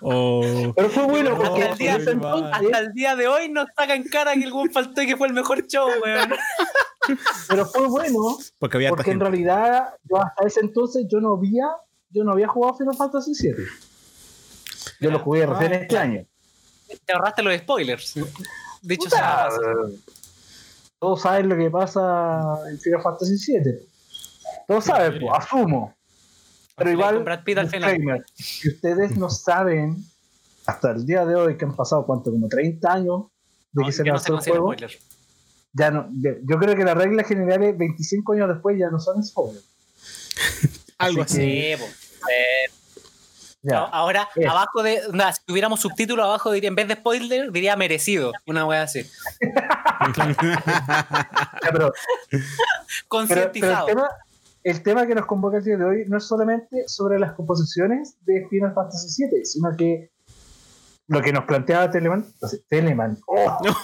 Oh. Pero fue bueno porque oh, el día hasta, entonces, hasta el día de hoy nos sacan cara que el buen faltó y que fue el mejor show, weón. Pero fue bueno porque, había porque en realidad yo hasta ese entonces yo no había yo no había jugado Final Fantasy siete. Yo lo jugué recién ah, este año. Te ahorraste los spoilers. De hecho, puta, todos saben lo que pasa en Final Fantasy siete. Todos saben, pues, asumo. Pero igual, si ustedes no saben, hasta el día de hoy, que han pasado, ¿cuánto? Como treinta años de no, que se lanzó no el juego. Ya no, yo creo que las reglas generales, veinticinco años después, ya no son spoilers. Algo así. Que, sí, pues, eh, ahora, es. Abajo de. Nada, si tuviéramos subtítulos abajo, diría, en vez de spoiler, diría merecido. Una wea así. Concientizado. El tema que nos convoca el día de hoy no es solamente sobre las composiciones de Final Fantasy siete, sino que lo que nos planteaba Telemann... Telemann. ¡Oh! No.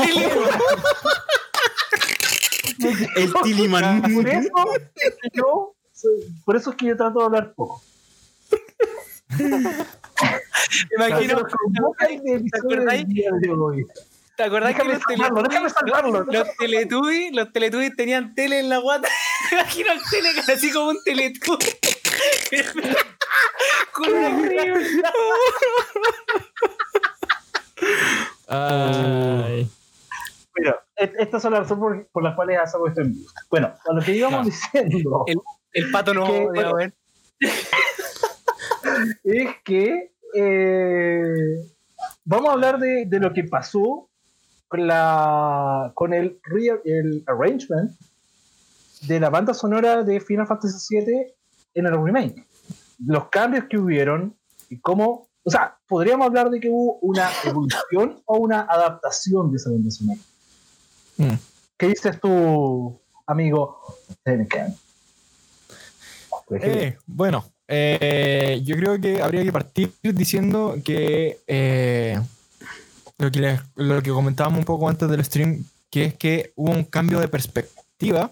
El Telemann. Por eso, yo, por eso es que yo trato de hablar poco. Imagino que... ¿Te acordás déjame que los salvarlo, teletubbies, salvarlo, los, los, teletubbies, los teletubbies tenían tele en la guata? Me imagino el tele así como un teletubbies. Con una crema. Ay. Bueno, estas son las razones por, por las cuales hacemos esto en vivo. Bueno, a lo que íbamos no. diciendo... El, el pato no que, odia, bueno, a ver. Es que... Eh, vamos a hablar de, de lo que pasó con, la, con el, re, el arrangement de la banda sonora de Final Fantasy siete en el remake. Los cambios que hubieron y cómo... O sea, podríamos hablar de que hubo una evolución o una adaptación de esa banda sonora. Mm. ¿Qué dices tú, amigo? Eh, bueno, eh, yo creo que habría que partir diciendo que... Eh, Lo que, les, lo que comentábamos un poco antes del stream, que es que hubo un cambio de perspectiva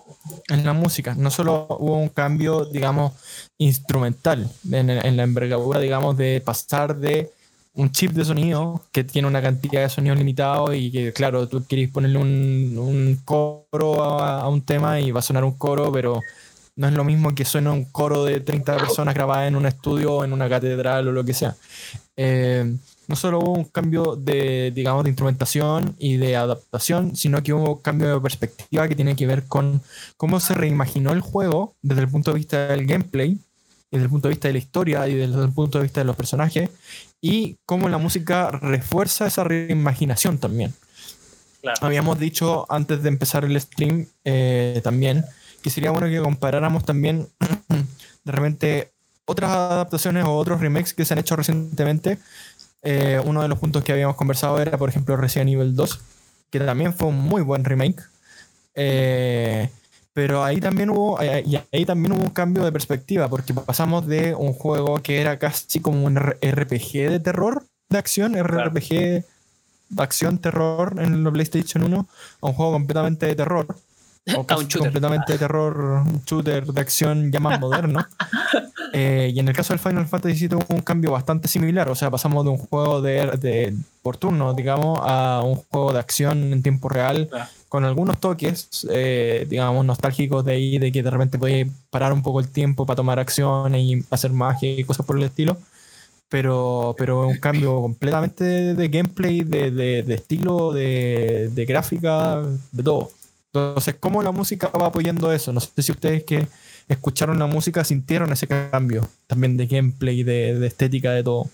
en la música. No solo hubo un cambio, digamos, instrumental en, en la envergadura, digamos, de pasar de un chip de sonido que tiene una cantidad de sonidos limitado y que, claro, tú querés ponerle un, un coro a, a un tema y va a sonar un coro, pero no es lo mismo que suene un coro de treinta personas grabadas en un estudio, en una catedral o lo que sea. Eh... No solo hubo un cambio de, digamos, de instrumentación y de adaptación, sino que hubo un cambio de perspectiva que tiene que ver con cómo se reimaginó el juego desde el punto de vista del gameplay, desde el punto de vista de la historia y desde el punto de vista de los personajes, y cómo la música refuerza esa reimaginación también. Claro. Habíamos dicho antes de empezar el stream eh, también que sería bueno que comparáramos también de repente otras adaptaciones o otros remakes que se han hecho recientemente. Eh, uno de los puntos que habíamos conversado era, por ejemplo, Resident Evil dos, que también fue un muy buen remake, eh, pero ahí también hubo ahí, ahí también hubo un cambio de perspectiva, porque pasamos de un juego que era casi como un R P G de terror, de acción, R P G de acción, terror en la PlayStation uno, a un juego completamente de terror, o casi un completamente de terror, un shooter de acción ya más moderno. Eh, y en el caso del Final Fantasy siete hubo un cambio bastante similar, o sea, pasamos de un juego de, de por turno, digamos, a un juego de acción en tiempo real, claro, con algunos toques, eh, digamos, nostálgicos de ahí, de que de repente podías parar un poco el tiempo para tomar acciones y hacer magia y cosas por el estilo, pero pero un cambio completamente de, de gameplay, de, de, de estilo, de, de gráfica, de todo. Entonces, ¿cómo la música va apoyando eso? No sé si ustedes que escucharon la música sintieron ese cambio también de gameplay, de, de estética, de todo.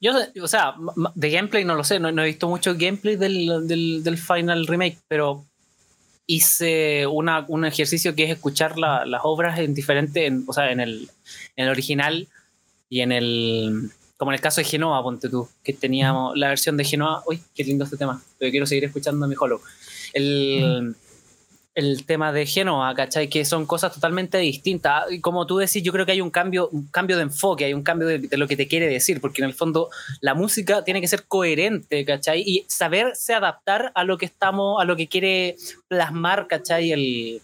Yo, o sea, de gameplay no lo sé, no, no he visto mucho gameplay del, del, del Final Remake, pero hice una, un ejercicio que es escuchar la, las obras en diferente, en, o sea, en el, en el original y en el... Como en el caso de Jenova, ponte tú, que teníamos la versión de Jenova. Uy, qué lindo este tema, pero quiero seguir escuchando a mi holo. El... Mm. El tema de Jenova, ¿cachai? Que son cosas totalmente distintas. Como tú decís, yo creo que hay un cambio, un cambio de enfoque, hay un cambio de, de lo que te quiere decir, porque en el fondo la música tiene que ser coherente, ¿cachai? Y saberse adaptar a lo que estamos, a lo que quiere plasmar, ¿cachai? El,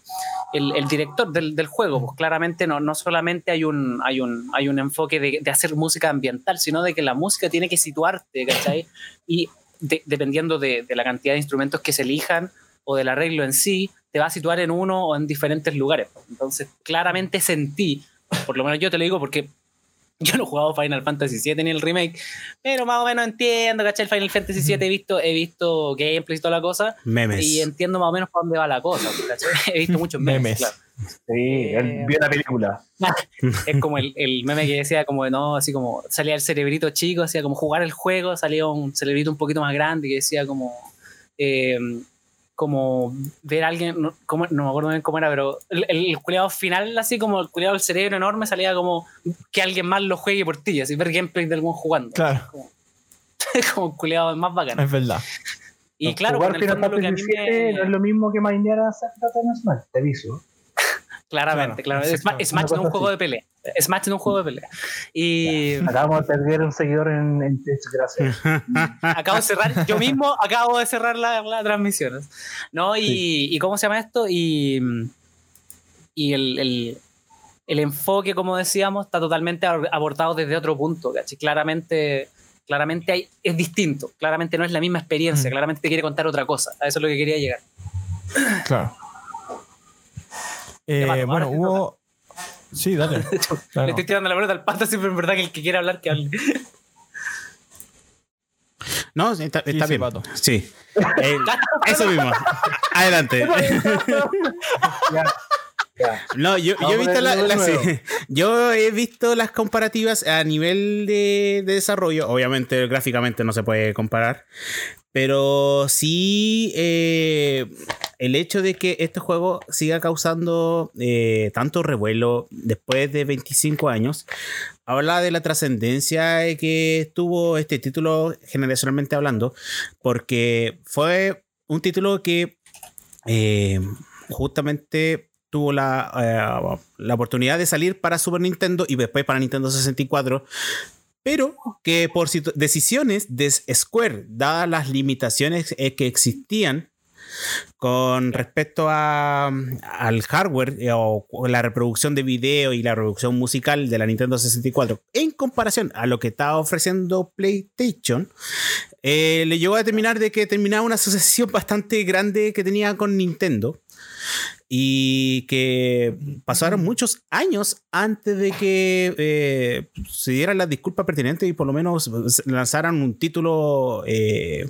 el, el director del, del juego. Pues claramente no, no solamente hay un, hay un, hay un enfoque de, de hacer música ambiental, sino de que la música tiene que situarte, ¿cachai? Y de, dependiendo de, de la cantidad de instrumentos que se elijan o del arreglo en sí, te va a situar en uno o en diferentes lugares. Entonces, claramente sentí, por lo menos yo te lo digo porque yo no he jugado Final Fantasy siete ni el remake, pero más o menos entiendo, ¿cachai? El Final Fantasy siete he visto, he visto gameplays y toda la cosa. Memes. Y entiendo más o menos para dónde va la cosa, ¿cachai? He visto muchos memes, memes. Claro. Sí, él vio la película. Es como el, el meme que decía, como de no, así como salía el cerebrito chico, hacía como jugar el juego, salía un cerebrito un poquito más grande que decía como... Eh, como ver a alguien, no, como, no me acuerdo bien cómo era, pero el, el culiado final, así como el culiado del cerebro enorme, salía como que alguien más lo juegue por ti, así ver gameplay de algún jugando. Claro. Como, como el culiado más bacano. Es verdad. Y no, claro, con el fondo lo que a mí me... No es lo mismo que mainear a Sephiroth en Smash, te aviso. Claramente, claro. claro. Smash, Smash no es un juego así de pelea. Smash no es un juego de pelea. Y... Acabamos de perder un seguidor en, en Twitch, gracias. Acabo de cerrar, yo mismo acabo de cerrar las la transmisiones. ¿No? Y, sí. ¿Y cómo se llama esto? Y, y el, el, el enfoque, como decíamos, está totalmente abordado desde otro punto, ¿cachai? Claramente, claramente hay, es distinto. Claramente no es la misma experiencia. Mm. Claramente te quiere contar otra cosa. A eso es lo que quería llegar. Claro. Eh, pato, bueno, hubo... Sí, dale. Claro. Le estoy tirando la pelota al pato, siempre es verdad que el que quiera hablar, que hable. No, está, está sí, bien. Sí, pato. Sí. Eh, eso mismo. Adelante. Ya. Ya. No, yo, yo, he visto la, la, yo he visto las comparativas a nivel de, de desarrollo. Obviamente, gráficamente no se puede comparar. Pero sí, eh, el hecho de que este juego siga causando eh, tanto revuelo después de veinticinco años, habla de la trascendencia que tuvo este título generacionalmente hablando, porque fue un título que eh, justamente tuvo la, eh, la oportunidad de salir para Super Nintendo y después para Nintendo sesenta y cuatro, pero que por situ- decisiones de Square, dadas las limitaciones eh, que existían con respecto a, al hardware eh, o, o la reproducción de video y la reproducción musical de la Nintendo sesenta y cuatro en comparación a lo que estaba ofreciendo PlayStation, eh, le llegó a determinar de que terminaba una asociación bastante grande que tenía con Nintendo y que pasaron muchos años antes de que eh, se dieran las disculpas pertinentes y por lo menos lanzaran un título eh,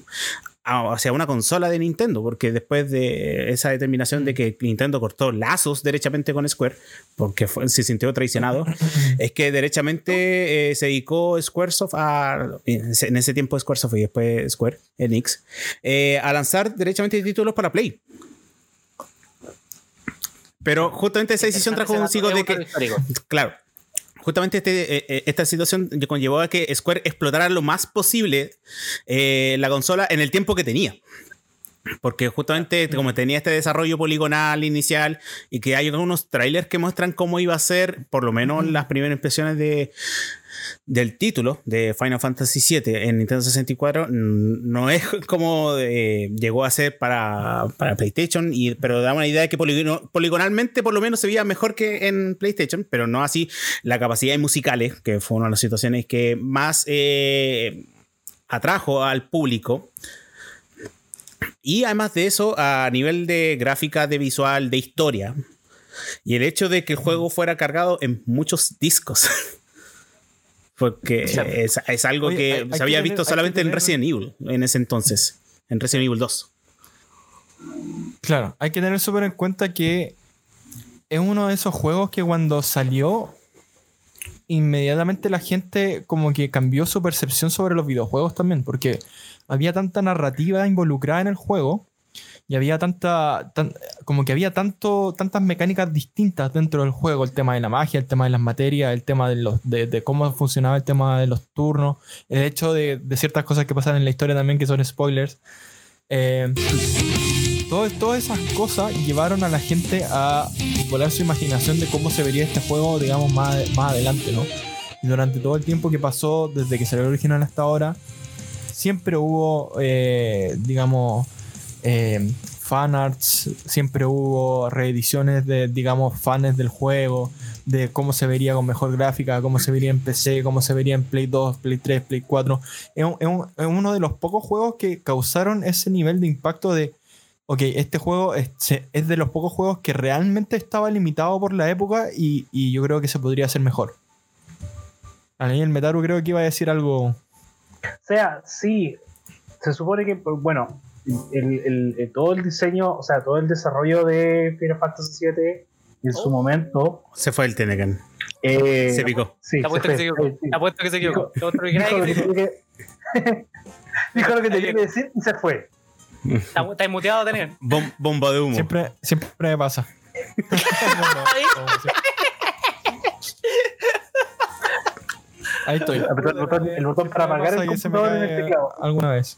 hacia una consola de Nintendo, porque después de esa determinación de que Nintendo cortó lazos derechamente con Square porque fue, se sintió traicionado, es que derechamente eh, se dedicó Squaresoft a, en ese tiempo Squaresoft y después Square Enix, eh, a lanzar derechamente títulos para Play. Pero justamente esa decisión trajo consigo de que, claro, justamente este, esta situación conllevó a que Square explotara lo más posible eh, la consola en el tiempo que tenía. Porque justamente como tenía este desarrollo poligonal inicial y que hay algunos trailers que muestran cómo iba a ser, por lo menos las primeras impresiones de, del título de Final Fantasy siete en Nintendo sesenta y cuatro, no es como eh, llegó a ser para, para PlayStation, y, pero da una idea de que poligono, poligonalmente por lo menos se veía mejor que en PlayStation, pero no así la capacidad de musicales, que fue una de las situaciones que más eh, atrajo al público. Y además de eso, a nivel de gráfica, de visual, de historia, y el hecho de que el juego fuera cargado en muchos discos, porque o sea, es, es algo oye, que hay, se hay había que visto tener, solamente tener... en Resident Evil, en ese entonces, en Resident Evil dos. Claro, hay que tener súper en cuenta que es uno de esos juegos que cuando salió, inmediatamente la gente como que cambió su percepción sobre los videojuegos también, porque había tanta narrativa involucrada en el juego y había tanta tan, como que había tanto, tantas mecánicas distintas dentro del juego, el tema de la magia, el tema de las materias, el tema de, los, de, de cómo funcionaba el tema de los turnos, el hecho de, de ciertas cosas que pasan en la historia también que son spoilers, eh, todo, todas esas cosas llevaron a la gente a volar su imaginación de cómo se vería este juego, digamos, más, más adelante, ¿no? Y durante todo el tiempo que pasó desde que salió el original hasta ahora siempre hubo, eh, digamos, eh, fanarts, siempre hubo reediciones de, digamos, fans del juego, de cómo se vería con mejor gráfica, cómo se vería en P C, cómo se vería en Play dos, Play tres, Play cuatro. Es, un, es, un, es uno de los pocos juegos que causaron ese nivel de impacto de, ok, este juego es, es de los pocos juegos que realmente estaba limitado por la época y, y yo creo que se podría hacer mejor. A mí el Metaru creo que iba a decir algo... O sea, sí, se supone que, bueno, el, el, todo el diseño, o sea, todo el desarrollo de Final Fantasy siete en su oh. momento... Se fue el Tenecan. Eh, se picó. Sí, apuesto que se equivocó. Sí. Apuesto que se equivocó. Dijo, dijo lo que tenía que decir y se fue. ¿Estás muteado, Tenecan? Bom, bomba de humo. Siempre, siempre me pasa. no, no, Ahí estoy. El botón, el botón para apagar el computador en el teclado. Alguna vez.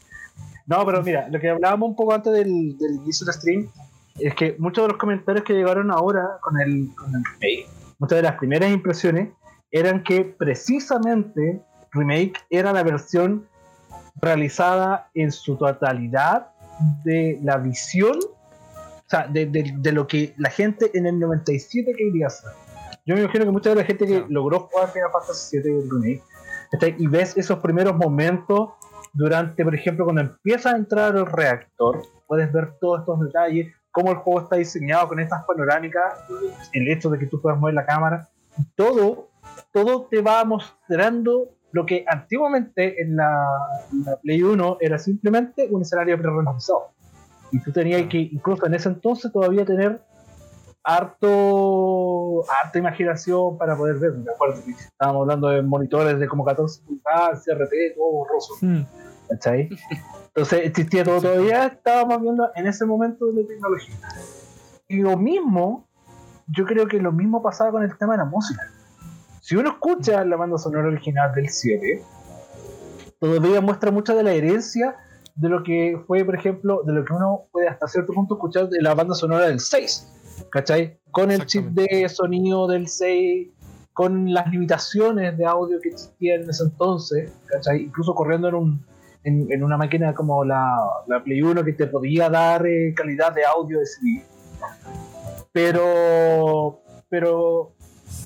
No, pero mira, lo que hablábamos un poco antes del, del inicio del stream es que muchos de los comentarios que llegaron ahora con el, con el remake, muchas de las primeras impresiones eran que precisamente remake era la versión realizada en su totalidad de la visión, o sea, de, de, de lo que la gente en el noventa y siete quería hacer. Yo me imagino que mucha de la gente que no. logró jugar Final Fantasy siete del remake y ves esos primeros momentos durante, por ejemplo, cuando empieza a entrar el reactor, puedes ver todos estos detalles, cómo el juego está diseñado con estas panorámicas, el hecho de que tú puedas mover la cámara, todo, todo te va mostrando lo que antiguamente en la, en la Play uno era simplemente un escenario pre-renderizado. Y tú tenías que, incluso en ese entonces, todavía tener harto, harta imaginación para poder ver. Me acuerdo que estábamos hablando de monitores de como catorce pulgadas, C R T, todo borroso. Mm. ¿Cachai? Entonces existía todo, sí. Todavía estábamos viendo en ese momento de tecnología. Y lo mismo, yo creo que lo mismo pasaba con el tema de la música. Si uno escucha la banda sonora original del siete, todavía muestra mucha de la herencia de lo que fue, por ejemplo, de lo que uno puede hasta cierto punto escuchar de la banda sonora del seis, ¿cachai? Con el chip de sonido del seis, con las limitaciones de audio que existían en ese entonces, ¿cachai? Incluso corriendo en un en, en una máquina como la, la Play uno, que te podía dar eh, calidad de audio de C D. Pero, pero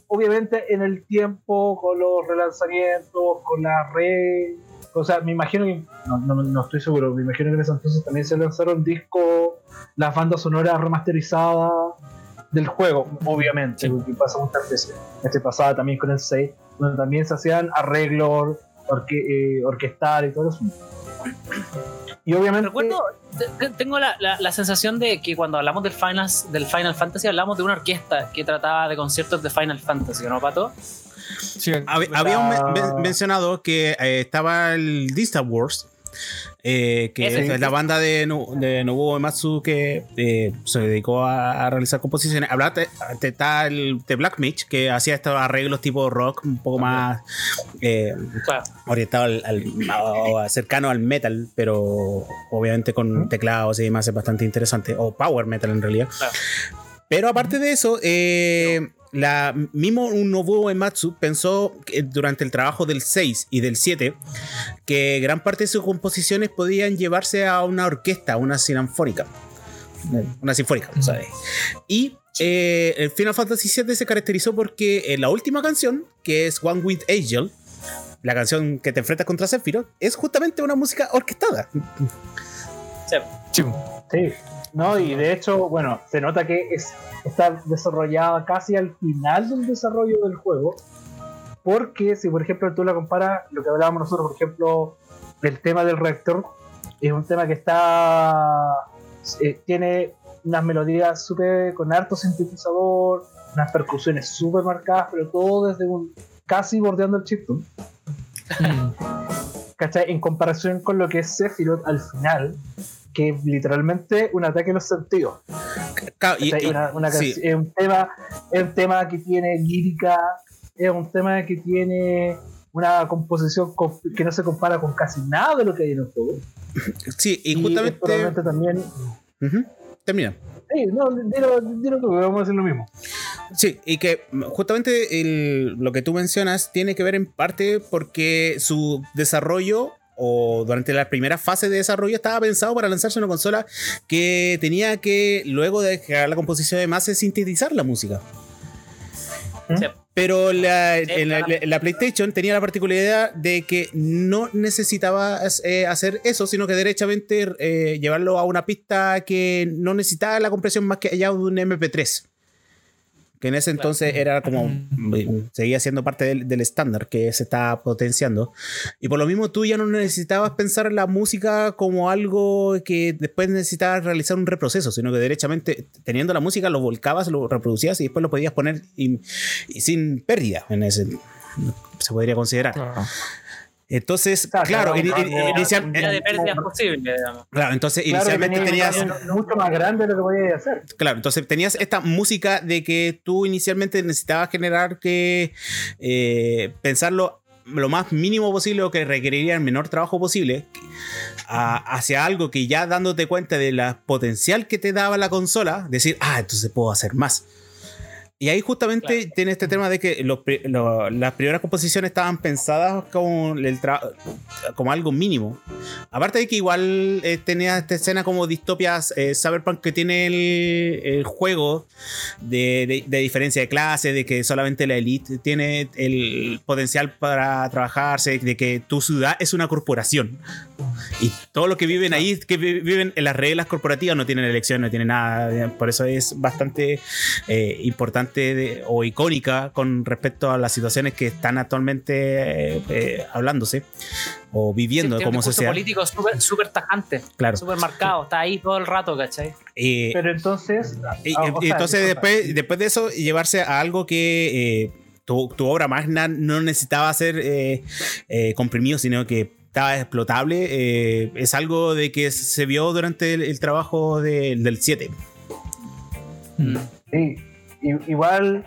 obviamente en el tiempo, con los relanzamientos, con la red, o sea, me imagino que, no, no, no estoy seguro, me imagino que en ese entonces también se lanzaron discos, las bandas sonoras remasterizadas del juego, obviamente, sí. Porque pasa muchas veces, este pasaba también con el seis, donde también se hacían arreglos, orque, eh, orquestar y todo eso. Y obviamente recuerdo, tengo la, la, la sensación de que cuando hablamos del Final, del Final Fantasy hablamos de una orquesta que trataba de conciertos de Final Fantasy, ¿no, Pato? Sí, Hab- habíamos men- mencionado que eh, estaba el Dista Wars, eh, que es, es la banda de, no- de Nobuo Uematsu, que eh, se dedicó a, a realizar composiciones. Hablaste de, de, de Black Mitch, que hacía estos arreglos tipo rock un poco más eh, claro. orientado al, al a, cercano al metal, pero obviamente con ¿Mm? teclados y demás, es bastante interesante, o power metal en realidad, claro. Pero aparte de eso, eh, no. La, mismo Nobuo Uematsu pensó que durante el trabajo del seis y del siete que gran parte de sus composiciones podían llevarse a una orquesta, una sinfónica, una sinfónica, ¿sabes? Y eh, el Final Fantasy siete se caracterizó porque en la última canción, que es One-Winged Angel, la canción que te enfrentas contra Sephiroth, es justamente una música orquestada. Sí. Sí. Sí. No, y de hecho, bueno, se nota que es, está desarrollada casi al final del desarrollo del juego, porque si por ejemplo tú la comparas, lo que hablábamos nosotros, por ejemplo, del tema del reactor, es un tema que está eh, tiene unas melodías súper con harto sintetizador, unas percusiones súper marcadas, pero todo desde un casi bordeando el chiptune. ¿Cachai? En comparación con lo que es Sephiroth al final, que es literalmente un ataque a los sentidos. Y, y, una, una sí. Es un tema, es un tema que tiene lírica, es un tema que tiene una composición que no se compara con casi nada de lo que hay en el juego. Sí, y justamente y también. Uh-huh. Termina. Sí, no, dilo, dilo tú, vamos a hacer lo mismo. Sí, y que justamente el, lo que tú mencionas tiene que ver en parte porque su desarrollo, o durante la primera fase de desarrollo, estaba pensado para lanzarse una consola que tenía que, luego de dejar la composición de masa, sintetizar la música. Sí. Pero la, la, la, la PlayStation tenía la particularidad de que no necesitaba eh, hacer eso, sino que derechamente eh, llevarlo a una pista que no necesitaba la compresión más que allá de un eme pe tres. Que en ese entonces era como, seguía siendo parte del, del estándar que se estaba potenciando. Y por lo mismo tú ya no necesitabas pensar la música como algo que después necesitabas realizar un reproceso, sino que derechamente teniendo la música lo volcabas, lo reproducías y después lo podías poner y, y sin pérdida. En ese, se podría considerar. Claro. Entonces, o sea, claro, claro inicialmente de pérdida es posible, digamos. Claro, entonces claro, inicialmente tenías, tenías mucho más grande de lo que podías hacer. Claro, entonces tenías esta música de que tú inicialmente necesitabas generar que eh, pensarlo lo más mínimo posible o que requeriría el menor trabajo posible a, hacia algo que ya dándote cuenta de la potencial que te daba la consola, decir, ah, entonces puedo hacer más. Y ahí justamente claro. Tiene este tema de que los, lo, las primeras composiciones estaban pensadas como, el tra- como algo mínimo. Aparte de que igual eh, tenía esta escena como distopias eh, cyberpunk que tiene el, el juego de, de, de diferencia de clase, de que solamente la élite tiene el potencial para trabajarse, de que tu ciudad es una corporación. Y todos los que viven ahí, que viven en las reglas corporativas, no tienen elección, no tienen nada. Por eso es bastante eh, importante de, o icónica con respecto a las situaciones que están actualmente eh, eh, hablándose. o viviendo sí, de cómo se sea. Tiene un discurso político súper tajante, claro. Súper marcado, está ahí todo el rato, ¿cachai? Eh, Pero entonces... Eh, ah, entonces o sea, después, después de eso, llevarse a algo que eh, tu, tu obra magna no necesitaba ser eh, eh, comprimido, sino que estaba explotable, eh, es algo de que se vio durante el, el trabajo de, del siete. Mm. Sí, igual...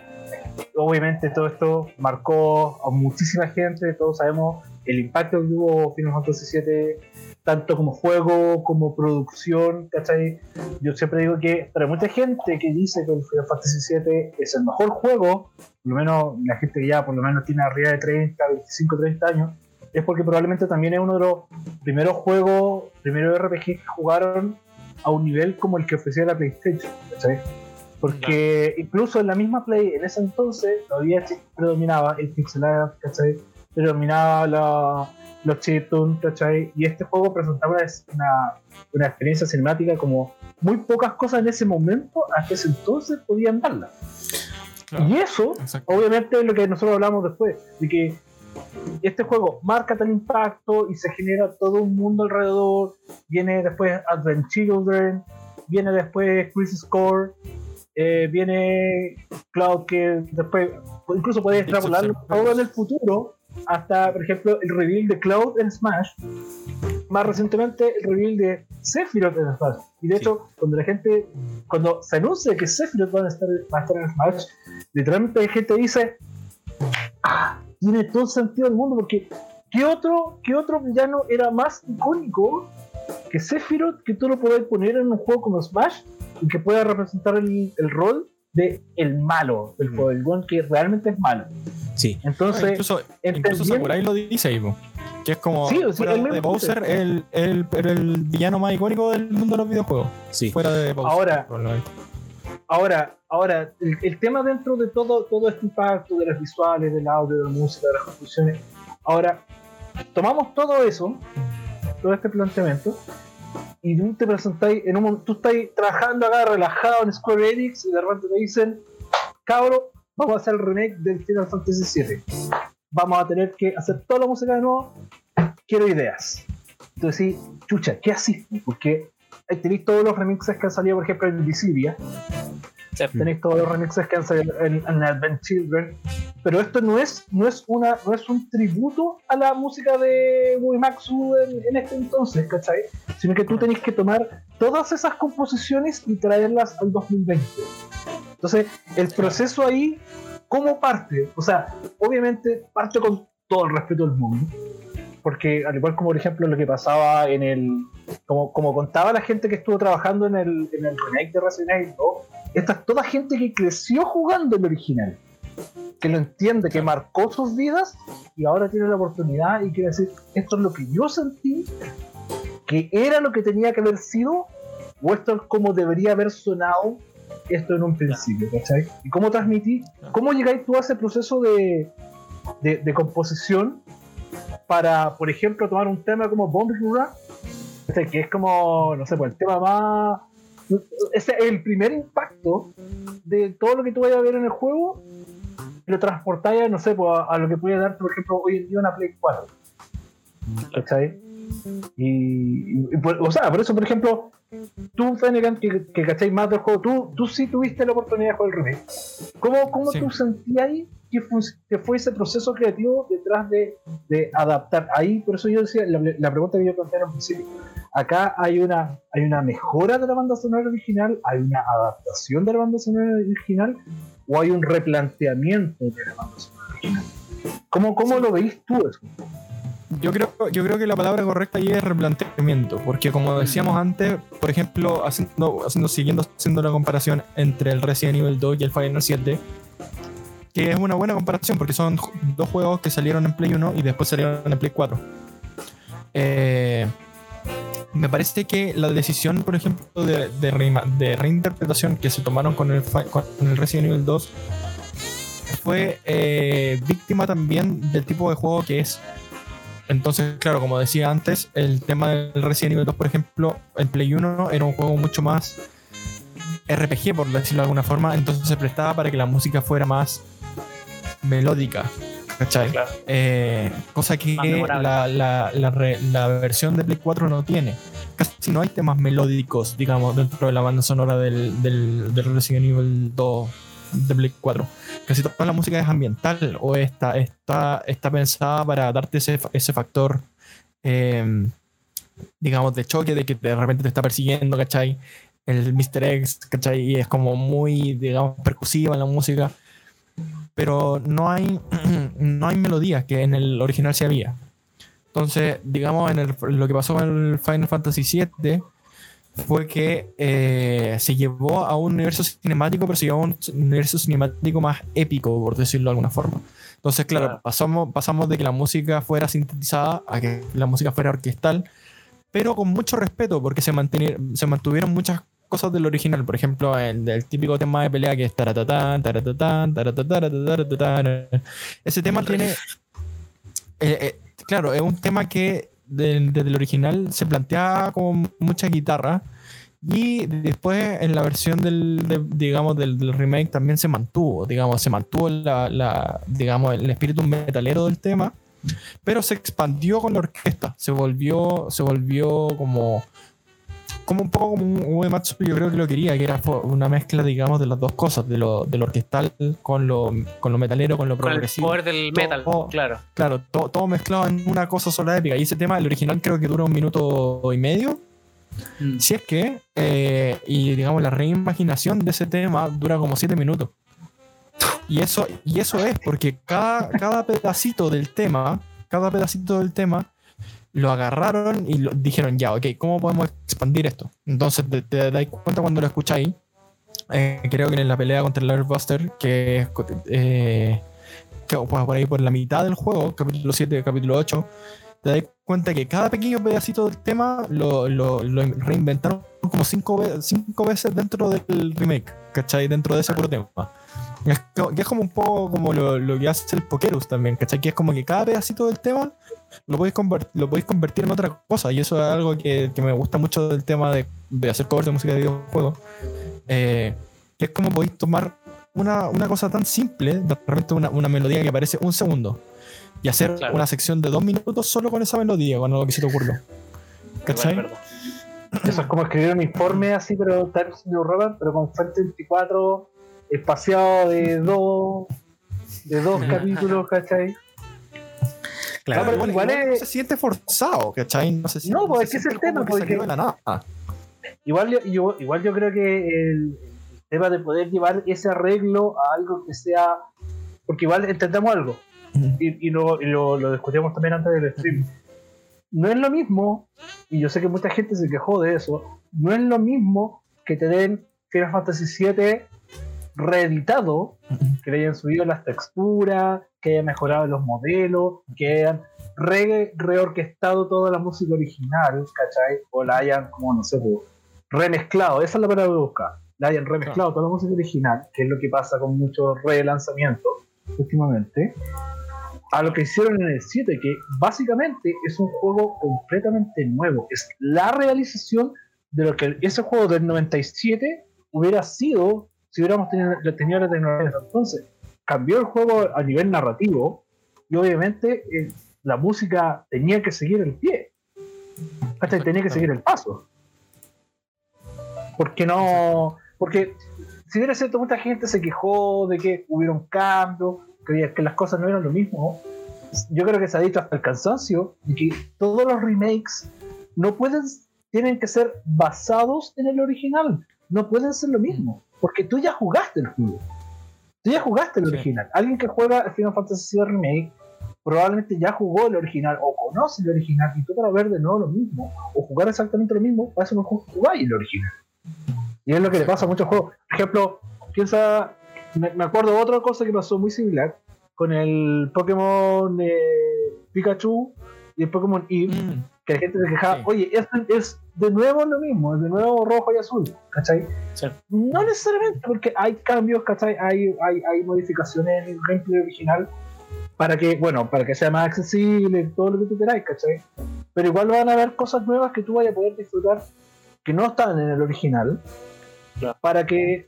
Obviamente todo esto marcó a muchísima gente, todos sabemos el impacto que tuvo Final Fantasy siete, tanto como juego, como producción, ¿cachai? Yo siempre digo que para mucha gente que dice que Final Fantasy siete es el mejor juego, por lo menos la gente que ya por lo menos tiene arriba de treinta, veinticinco, treinta años, es porque probablemente también es uno de los primeros juegos, primeros R P G que jugaron a un nivel como el que ofrecía la PlayStation, ¿cachai? Porque incluso en la misma Play, en ese entonces, todavía predominaba el pixel art, ¿cachai? Predominaba la, los chiptunes, ¿cachai? Y este juego presentaba una, una experiencia cinemática como muy pocas cosas en ese momento, hasta ese entonces, podían darla. Claro, y eso, exacto. Obviamente, es lo que nosotros hablamos después, de que este juego marca tal impacto y se genera todo un mundo alrededor. Viene después Advent Children, viene después High Score. Eh, viene Cloud, que después incluso puede extrapolarlo todo en el futuro hasta, por ejemplo, el reveal de Cloud en Smash, más recientemente el reveal de Sephiroth en Smash, y de sí. hecho cuando la gente cuando se anuncia que Sephiroth va a estar, va a estar en Smash, literalmente la gente dice ah, tiene todo el sentido del mundo, porque ¿qué otro, qué otro villano era más icónico que Sephiroth, que tú lo podés poner en un juego como Smash y que pueda representar el, el rol de el malo del juego, el one que realmente es malo? Sí. Entonces, ah, incluso, incluso Sakurai lo dice, Ivo, que es como sí, sí, fuera de Bowser el, el, el villano más icónico del mundo de los videojuegos. Sí. Fuera de Bowser. Ahora, ahora, ahora el, el tema dentro de todo, todo este impacto de los visuales, del audio, de la música, de las construcciones. Ahora, tomamos todo eso, todo este planteamiento, y tú te presentáis en un, tú estás trabajando acá relajado en Square Enix y de repente te dicen cabro, vamos a hacer el remake del Final Fantasy siete, vamos a tener que hacer toda la música de nuevo, quiero ideas. Entonces sí, chucha, ¿qué haces? Porque tenéis todos los remixes que han salido, por ejemplo, en Visiria, sí. Tenéis todos los remixes que han salido en, en Advent Children, pero esto no es, no es una, no es un tributo a la música de Uematsu en, en este entonces, ¿cachai? Sino que tú tenés que tomar todas esas composiciones y traerlas al dos mil veinte. Entonces, el proceso ahí, ¿cómo parte? O sea, obviamente parte con todo el respeto del mundo, porque al igual como por ejemplo lo que pasaba en el, como, como contaba la gente que estuvo trabajando en el, en el remake de Resident Evil dos, esta es toda gente que creció jugando el original, que lo entiende, que marcó sus vidas y ahora tiene la oportunidad y quiere decir, esto es lo que yo sentí, que era lo que tenía que haber sido, o esto es como debería haber sonado esto en un principio, ¿cachai? Y cómo transmití, cómo llegáis tú a ese proceso de, de, de composición para, por ejemplo, tomar un tema como Bomb Rura, que es como, no sé, pues el tema más... Ese es el primer impacto de todo lo que tú vayas a ver en el juego, lo transportáis, no sé, pues, a, a lo que puede darte, por ejemplo, hoy en día una Play cuatro. ¿Cachai? Y, y por, o sea, por eso, por ejemplo, tú, Fenegan, que, que cacháis más del juego, tú, tú sí tuviste la oportunidad de jugar el remake. ¿Cómo, cómo sí. tú sentías ahí que fue, que fue ese proceso creativo detrás de, de adaptar? Ahí, por eso yo decía, la, la pregunta que yo planteé al principio, acá hay una, hay una mejora de la banda sonora original, hay una adaptación de la banda sonora original, o hay un replanteamiento de la banda sonora original. ¿Cómo, cómo sí. lo veis tú eso? Yo creo, yo creo que la palabra correcta ahí es replanteamiento, porque como decíamos antes, por ejemplo, haciendo, haciendo, siguiendo haciendo la comparación entre el Resident Evil dos y el Final siete, que es una buena comparación porque son dos juegos que salieron en Play uno y después salieron en Play cuatro. Eh, me parece que la decisión, por ejemplo, de, de, re, de reinterpretación que se tomaron con el, con el Resident Evil dos fue eh, víctima también del tipo de juego que es. Entonces, claro, como decía antes, el tema del Resident Evil dos, por ejemplo, el Play uno era un juego mucho más R P G, por decirlo de alguna forma, entonces se prestaba para que la música fuera más melódica, ¿Cachai? Sí, claro. eh, cosa que la, la, la, re, la versión de Play cuatro no tiene. Casi no hay temas melódicos, digamos, dentro de la banda sonora del, del, del Resident Evil dos de Play cuatro. Casi toda la música es ambiental o está, está, está pensada para darte ese, ese factor, eh, digamos, de choque, de que de repente te está persiguiendo, ¿cachai? El míster X, ¿cachai? Y es como muy, digamos, percusiva en la música. Pero no hay, no hay melodía que en el original sí había. Entonces, digamos, en el, lo que pasó en el Final Fantasy siete fue que eh, se llevó a un universo cinemático, pero se llevó a un universo cinemático más épico, por decirlo de alguna forma. Entonces, claro, pasamos, pasamos de que la música fuera sintetizada a que la música fuera orquestal, pero con mucho respeto, porque se, se mantuvieron muchas cosas del original. Por ejemplo, el, el típico tema de pelea que es taratatán, taratatán, taratatán, taratatán. Ese tema tiene... Eh, eh, claro, es un tema que desde el original se planteaba con mucha guitarra, y después en la versión del, de, digamos, del, del remake también se mantuvo, digamos, se mantuvo la, la, digamos, el espíritu metalero del tema, pero se expandió con la orquesta, se volvió, se volvió como, como un poco como un Uematsu, yo creo que lo quería, que era una mezcla, digamos, de las dos cosas, de lo, de lo orquestal con lo, con lo metalero, con lo progresivo. Con el poder del metal, todo, claro. Claro, todo, todo mezclado en una cosa sola épica. Y ese tema, el original, creo que dura un minuto y medio. Mm. Si es que, eh, y digamos, la reimaginación de ese tema dura como siete minutos. Y eso, y eso es porque cada, cada pedacito del tema, cada pedacito del tema lo agarraron y lo, dijeron ya, ok, ¿cómo podemos expandir esto? Entonces te, te das cuenta cuando lo escucháis. Eh, creo que en la pelea contra el Airbuster, que, eh, que pues, por ahí por la mitad del juego, capítulo siete, capítulo ocho, te das cuenta que cada pequeño pedacito del tema lo, lo, lo reinventaron como cinco, cinco veces dentro del remake, ¿cachai? Dentro de ese puro tema. Que es como un poco como lo, lo que hace el Pokerus también, ¿cachai? Que es como que cada pedacito del tema lo podéis convertir, convertir en otra cosa, y eso es algo que, que me gusta mucho del tema de, de hacer covers de música de videojuegos, eh, que es como podéis tomar una, una cosa tan simple, de repente una, una melodía que aparece un segundo, y hacer claro. una sección de dos minutos solo con esa melodía, con algo que se te ocurra, ¿cachai? Bueno, eso es como escribir un informe así, pero tal señor Robert, pero con fuente veinticuatro... espaciado de dos de dos capítulos, ¿cachai? Claro, no, pero igual es... no se siente forzado, ¿cachai? No, se siente, no pues no se es que es el tema, porque de la nada. Igual, yo, igual yo creo que el, el tema de poder llevar ese arreglo a algo que sea, porque igual entendamos algo, y, y, lo, y lo, lo discutíamos también antes del stream, no es lo mismo, y yo sé que mucha gente se quejó de eso, no es lo mismo que te den Final Fantasy siete reeditado, que le hayan subido las texturas, que hayan mejorado los modelos, que hayan re- reorquestado toda la música original, ¿cachai? O la hayan, como no sé, remezclado, esa es la palabra que busca, la hayan remezclado ah. toda la música original, que es lo que pasa con muchos relanzamientos últimamente, a lo que hicieron en el siete, que básicamente es un juego completamente nuevo, es la realización de lo que ese juego del noventa y siete hubiera sido si hubiéramos tenido, tenido la tecnología. Entonces, cambió el juego a nivel narrativo y obviamente eh, la música tenía que seguir el pie. Hasta que tenía que seguir el paso. Porque no... Porque, si bien es cierto, mucha gente se quejó de que hubieron cambios, que, que las cosas no eran lo mismo. Yo creo que se ha dicho hasta el cansancio de que todos los remakes no pueden... tienen que ser basados en el original. No pueden ser lo mismo. Porque tú ya jugaste el juego. Tú ya jugaste el sí. original. Alguien que juega el Final Fantasy siete Remake probablemente ya jugó el original o conoce el original, y tú para ver de nuevo lo mismo o jugar exactamente lo mismo, para eso no jugáis el original. Y es lo que sí. le pasa a muchos juegos. Por ejemplo, piensa, me, me acuerdo otra cosa que pasó muy similar con el Pokémon eh, Pikachu y el Pokémon Eve, mm. que la gente se quejaba, sí. oye, es, es de nuevo lo mismo, es de nuevo rojo y azul, ¿cachai? Sí. No necesariamente, porque hay cambios, ¿cachai? Hay, hay, hay modificaciones en el gameplay original para que, bueno, para que sea más accesible, todo lo que tú queráis, ¿cachai? Pero igual van a haber cosas nuevas que tú vayas a poder disfrutar que no están en el original, claro. para que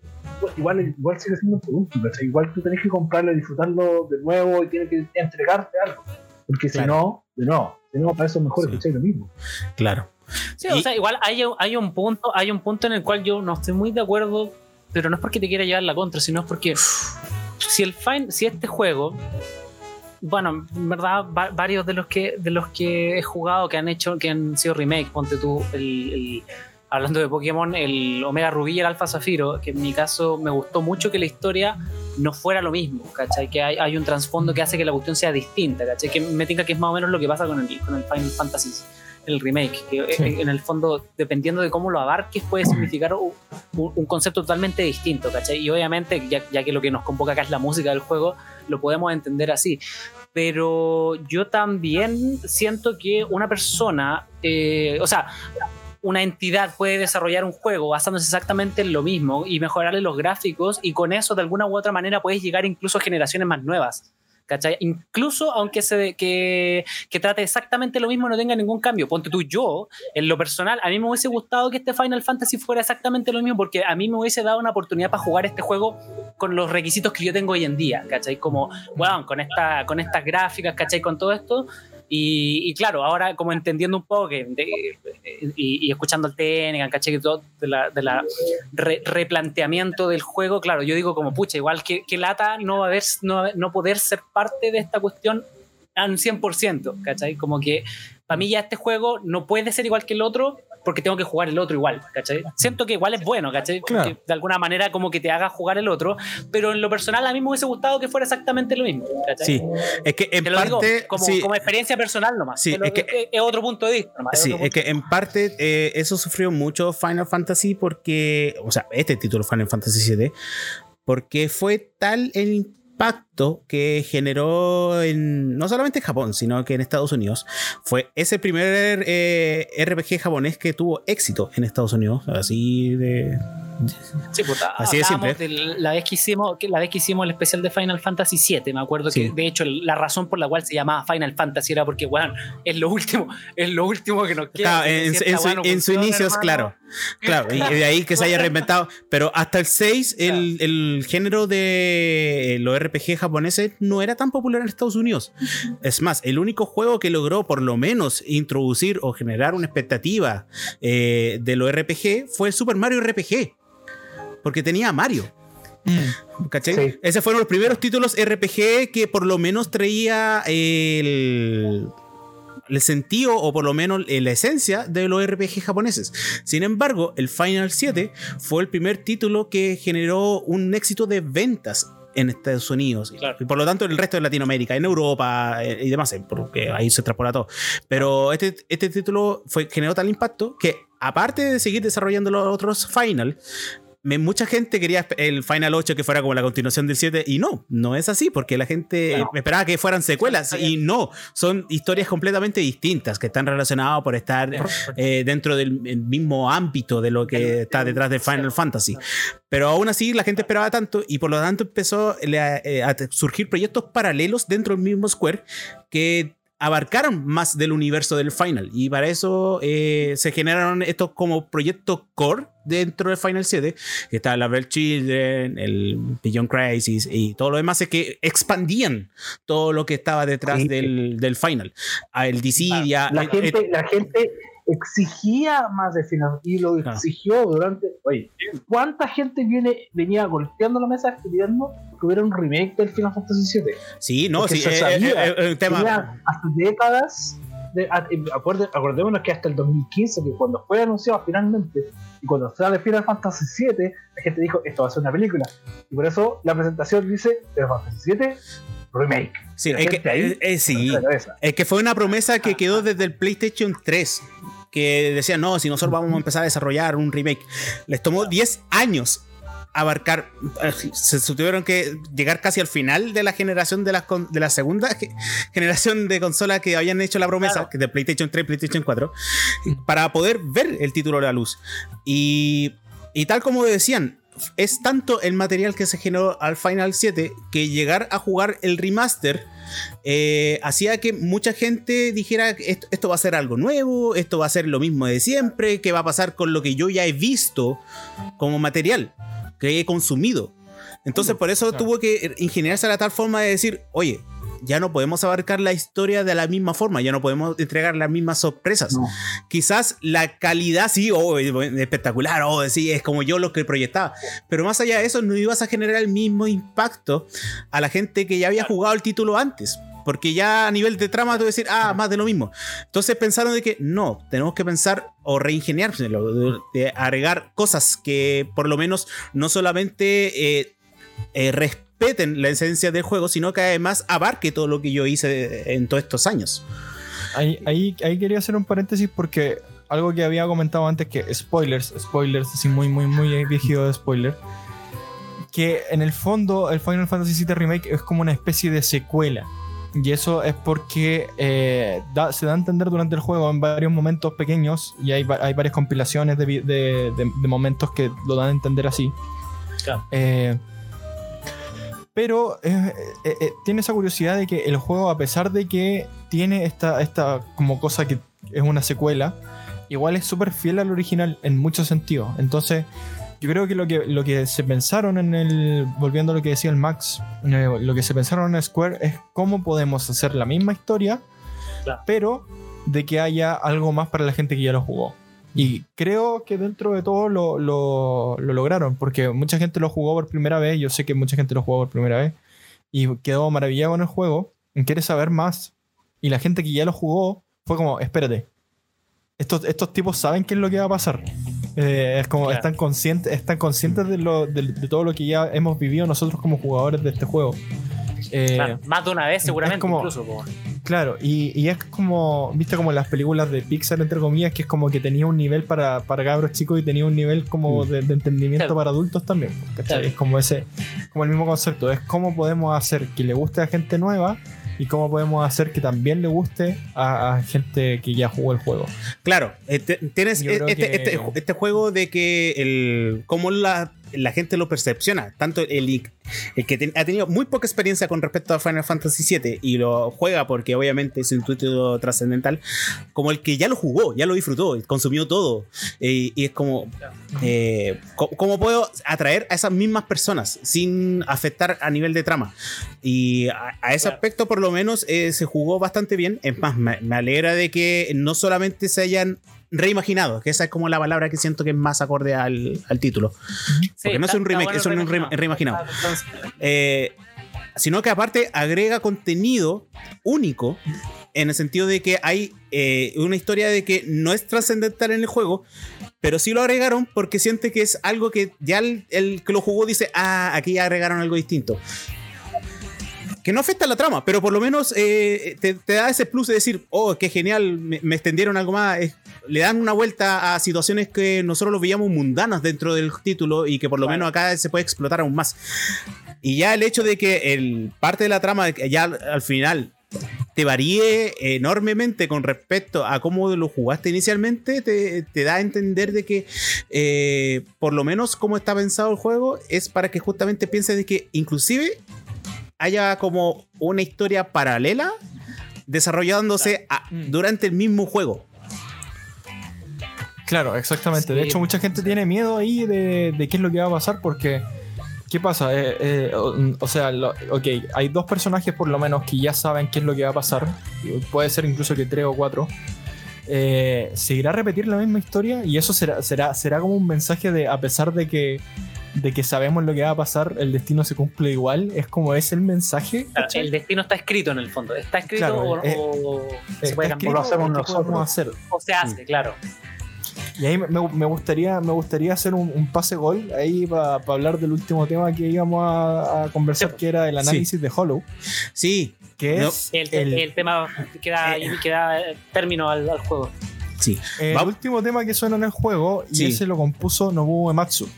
igual, igual sigue siendo un producto, ¿cachai? Igual tú tenés que comprarlo y disfrutarlo de nuevo y tienes que entregarte algo. Porque claro, si no, de nuevo, tenemos para eso mejor escuchar sí. lo mismo. Claro. Sí, y, o sea, igual hay, hay un punto, hay un punto en el cual yo no estoy muy de acuerdo, pero no es porque te quiera llevar la contra, sino es porque si el fin, si este juego, bueno, en verdad va, varios de los que de los que he jugado que han hecho, que han sido remake, ponte tú el, el hablando de Pokémon, el Omega Rubí y el Alfa Zafiro, que en mi caso me gustó mucho que la historia no fuera lo mismo, ¿cachai? Que hay, hay un trasfondo que hace que la cuestión sea distinta, ¿cachai? Que me tenga que es más o menos lo que pasa con el, con el Final Fantasy, el remake, que sí. en el fondo, dependiendo de cómo lo abarques, puede significar un, un concepto totalmente distinto, ¿cachai? Y obviamente, ya, ya que lo que nos convoca acá es la música del juego, lo podemos entender así. Pero yo también siento que una persona, eh, o sea... una entidad puede desarrollar un juego basándose exactamente en lo mismo y mejorarle los gráficos, y con eso de alguna u otra manera puedes llegar incluso a generaciones más nuevas, ¿cachai? Incluso aunque se que, que trate exactamente lo mismo, no tenga ningún cambio. Ponte tú, yo en lo personal, a mí me hubiese gustado que este Final Fantasy fuera exactamente lo mismo, porque a mí me hubiese dado una oportunidad para jugar este juego con los requisitos que yo tengo hoy en día, ¿cachai? Como, bueno, con, esta, con estas gráficas, ¿cachai? Con todo esto. Y, y claro, ahora como entendiendo un poco que, de, y, y escuchando el T N, ¿cachai? De la, de la re, replanteamiento del juego, claro, yo digo como, pucha, igual que, que lata no va a haber, no, no poder ser parte de esta cuestión al cien por ciento, ¿cachai? Como que para mí ya este juego no puede ser igual que el otro porque tengo que jugar el otro igual, ¿cachai? Siento que igual es bueno, ¿cachai? Claro. Que de alguna manera como que te haga jugar el otro, pero en lo personal a mí me hubiese gustado que fuera exactamente lo mismo, ¿cachai? Sí, es que en te lo parte... Digo, como, sí. como experiencia personal nomás, sí, es, que, es otro punto de vista. Nomás, sí, es, es que en parte eh, eso sufrió mucho Final Fantasy porque, o sea, este título Final Fantasy siete, porque fue tal el impacto que generó en, no solamente en Japón, sino que en Estados Unidos. Fue ese primer eh, R P G japonés que tuvo éxito en Estados Unidos, así de sí, pues, así de simple. De la, vez que hicimos, la vez que hicimos el especial de Final Fantasy siete, me acuerdo sí. que de hecho la razón por la cual se llamaba Final Fantasy era porque, bueno, es lo último, es lo último que nos queda. Claro, en, en, su, en su inicio, hermano. claro. Claro, y de ahí que se haya reinventado. Pero hasta el seis, claro. el, el género de los R P G japoneses no era tan popular en Estados Unidos. Es más, el único juego que logró por lo menos introducir o generar una expectativa eh, de los R P G fue el Super Mario R P G. Porque tenía a Mario. Mm. ¿Cachai? Sí. Esos fueron los primeros títulos R P G que por lo menos traía el, el sentido o por lo menos la esencia de los R P G japoneses. Sin embargo, el Final siete fue el primer título que generó un éxito de ventas en Estados Unidos, claro. y por lo tanto en el resto de Latinoamérica, en Europa y demás, porque ahí se transporta todo. Pero este, este título fue, generó tal impacto que aparte de seguir desarrollando los otros Final, mucha gente quería el Final ocho que fuera como la continuación del siete, y no, no es así, porque la gente no. esperaba que fueran secuelas, y no, son historias completamente distintas que están relacionadas por estar eh, dentro del mismo ámbito de lo que está detrás de Final Fantasy. Pero aún así la gente esperaba tanto, y por lo tanto empezó a surgir proyectos paralelos dentro del mismo Square que abarcaron más del universo del Final, y para eso eh, se generaron estos como proyectos core dentro del Final siete, que está la Advent Children, el Beyond Crisis y todo lo demás, es que expandían todo lo que estaba detrás sí. del, del Final, el Dissidia, la, la, gente, et, la gente exigía más de Final y lo ah. exigió durante, oye, ¿cuánta gente viene, venía golpeando la mesa escribiendo que hubiera un remake del Final Fantasy siete? Sí, no, porque sí, eh, sabía, eh, el tema hasta décadas de, acuerde, acordémonos que hasta el dos mil quince, que cuando fue anunciado finalmente y cuando sale Final Fantasy siete, la gente dijo, esto va a ser una película, y por eso la presentación dice Final Fantasy siete remake. Sí, es que, ahí, eh, sí. es que fue una promesa que quedó desde el PlayStation tres, que decían, no, si nosotros vamos a empezar a desarrollar un remake. Les tomó diez años abarcar, se tuvieron que llegar casi al final de la generación de la, de la segunda generación de consolas que habían hecho la promesa, claro. que de PlayStation tres, PlayStation cuatro, para poder ver el título a la luz. Y, y tal como decían, es tanto el material que se generó al Final siete que llegar a jugar el remaster eh, hacía que mucha gente dijera, esto, esto va a ser algo nuevo, esto va a ser lo mismo de siempre, qué va a pasar con lo que yo ya he visto como material. que he consumido. Entonces, por eso tuvo que ingeniarse la tal forma de decir, oye, ya no podemos abarcar la historia de la misma forma, ya no podemos entregar las mismas sorpresas. No. Quizás la calidad sí, oh, espectacular, oh, sí, es como yo lo que proyectaba, pero más allá de eso no ibas a generar el mismo impacto a la gente que ya había jugado el título antes, porque ya a nivel de trama tú decir, ah, más de lo mismo. Entonces pensaron de que no, tenemos que pensar o reingeniárselo, de agregar cosas que por lo menos no solamente eh, eh, respetan la esencia del juego, sino que además abarque todo lo que yo hice en todos estos años. Ahí, ahí, ahí quería hacer un paréntesis porque algo que había comentado antes, que spoilers, spoilers, así muy, muy, muy viejido de spoiler, que en el fondo el Final Fantasy siete Remake es como una especie de secuela. Y eso es porque eh, da, se da a entender durante el juego en varios momentos pequeños, y hay, hay varias compilaciones de, de, de, de momentos que lo dan a entender así. Claro. Eh, Pero eh, eh, eh, tiene esa curiosidad de que el juego, a pesar de que tiene esta, esta como cosa que es una secuela, igual es súper fiel al original en muchos sentidos. Entonces, yo creo que lo que, lo que se pensaron en el... Volviendo a lo que decía el Max, eh, lo que se pensaron en Square es cómo podemos hacer la misma historia, claro, pero de que haya algo más para la gente que ya lo jugó. Y creo que dentro de todo lo, lo, lo lograron, porque mucha gente lo jugó por primera vez, yo sé que mucha gente lo jugó por primera vez, y quedó maravillado con el juego, quiere saber más, y la gente que ya lo jugó fue como, espérate, estos, estos tipos saben qué es lo que va a pasar, eh, es como, claro, están conscientes, están conscientes de, lo, de, de todo lo que ya hemos vivido nosotros como jugadores de este juego. Eh, claro, más de una vez seguramente como, incluso como... Claro, y, y es como, viste, como las películas de Pixar, entre comillas, que es como que tenía un nivel para, para cabros chicos y tenía un nivel como de, de entendimiento, claro, para adultos también, claro. Es como ese, como el mismo concepto, es cómo podemos hacer que le guste a gente nueva y cómo podemos hacer que también le guste a, a gente que ya jugó el juego. Claro, este, tienes este, que... este, este juego de que el, como la, la gente lo percepciona, tanto el, el que ten, ha tenido muy poca experiencia con respecto a Final Fantasy siete y lo juega porque obviamente es un título trascendental, como el que ya lo jugó, ya lo disfrutó, consumió todo, eh, y es como eh, cómo puedo atraer a esas mismas personas sin afectar a nivel de trama, y a, a ese aspecto por lo menos eh, se jugó bastante bien. Es más, me, me alegra de que no solamente se hayan reimaginado, que esa es como la palabra que siento que es más acorde al, al título, sí, porque no es un remake, es un reimaginado, eh, sino que aparte agrega contenido único en el sentido de que hay eh, una historia de que no es trascendental en el juego, pero sí lo agregaron porque siente que es algo que ya el, el que lo jugó dice, ah, aquí ya agregaron algo distinto que no afecta la trama, pero por lo menos eh, te, te da ese plus de decir, oh, qué genial, me, me extendieron algo más. Es, le dan una vuelta a situaciones que nosotros los veíamos mundanas dentro del título y que por lo bueno. menos acá se puede explotar aún más. Y ya el hecho de que el, parte de la trama ya al, al final te varíe enormemente con respecto a cómo lo jugaste inicialmente, te, te da a entender de que eh, por lo menos cómo está pensado el juego es para que justamente pienses de que inclusive haya como una historia paralela desarrollándose a, durante el mismo juego. Claro, exactamente. Sí. De hecho, mucha gente tiene miedo ahí de, de qué es lo que va a pasar, porque ¿qué pasa? Eh, eh, o, o sea, lo, ok, hay dos personajes por lo menos que ya saben qué es lo que va a pasar. Puede ser incluso que tres o cuatro. Eh, ¿Seguirá a repetir la misma historia? Y eso será, será, será como un mensaje de, a pesar de que de que sabemos lo que va a pasar, el destino se cumple igual, es como es el mensaje. Claro, el destino está escrito en el fondo, está escrito, claro, o, es, o es, se puede cambiar, lo hacemos nosotros hacer. O se hace, sí. Claro. Y ahí me, me gustaría me gustaría hacer un, un pase gol ahí para pa hablar del último tema que íbamos a, a conversar, sí, que era el análisis, sí, de Hollow. Sí, que no, es el, el, el tema que da, eh, que da término al, al juego. Sí. El va. último tema que suena en el juego, sí, y ese lo compuso Nobuo Uematsu.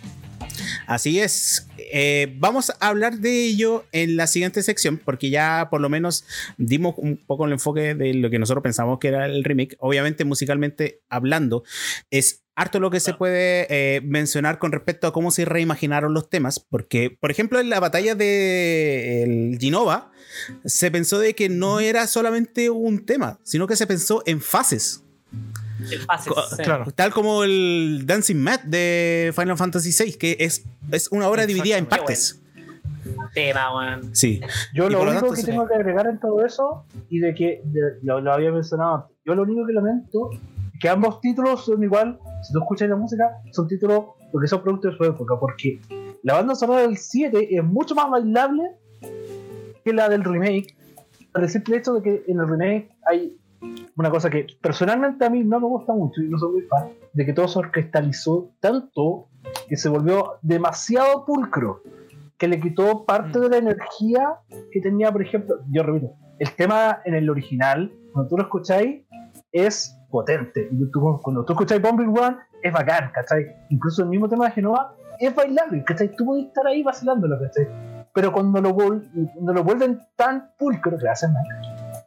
Así es, eh, vamos a hablar de ello en la siguiente sección, porque ya por lo menos dimos un poco el enfoque de lo que nosotros pensamos que era el remake. Obviamente musicalmente hablando es harto lo que se puede eh, mencionar con respecto a cómo se reimaginaron los temas, porque por ejemplo en la batalla de Jenova se pensó de que no era solamente un tema, sino que se pensó en fases. el pase. Claro. Tal como el Dancing Mat de Final Fantasy seis, que es, es una obra dividida en partes. Tema, weón. Sí. Yo lo único que tengo que agregar en todo eso, y de que de, lo, lo había mencionado antes, yo lo único que lamento es que ambos títulos son igual, si tú escuchas la música, son títulos porque son productos de su época, porque la banda sonora del siete es mucho más bailable que la del remake, por el simple hecho de que en el remake hay una cosa que personalmente a mí no me gusta mucho y no soy muy fan, de que todo se orquestalizó tanto que se volvió demasiado pulcro, que le quitó parte de la energía que tenía. Por ejemplo, yo repito, el tema en el original, cuando tú lo escucháis, es potente. Cuando tú escucháis Bombing One, es bacán, ¿cachai? Incluso el mismo tema de Jenova es bailable, ¿cachai? Tú podés estar ahí vacilándolo, ¿cachai? Pero cuando lo, vol- cuando lo vuelven tan pulcro, que hacen mal,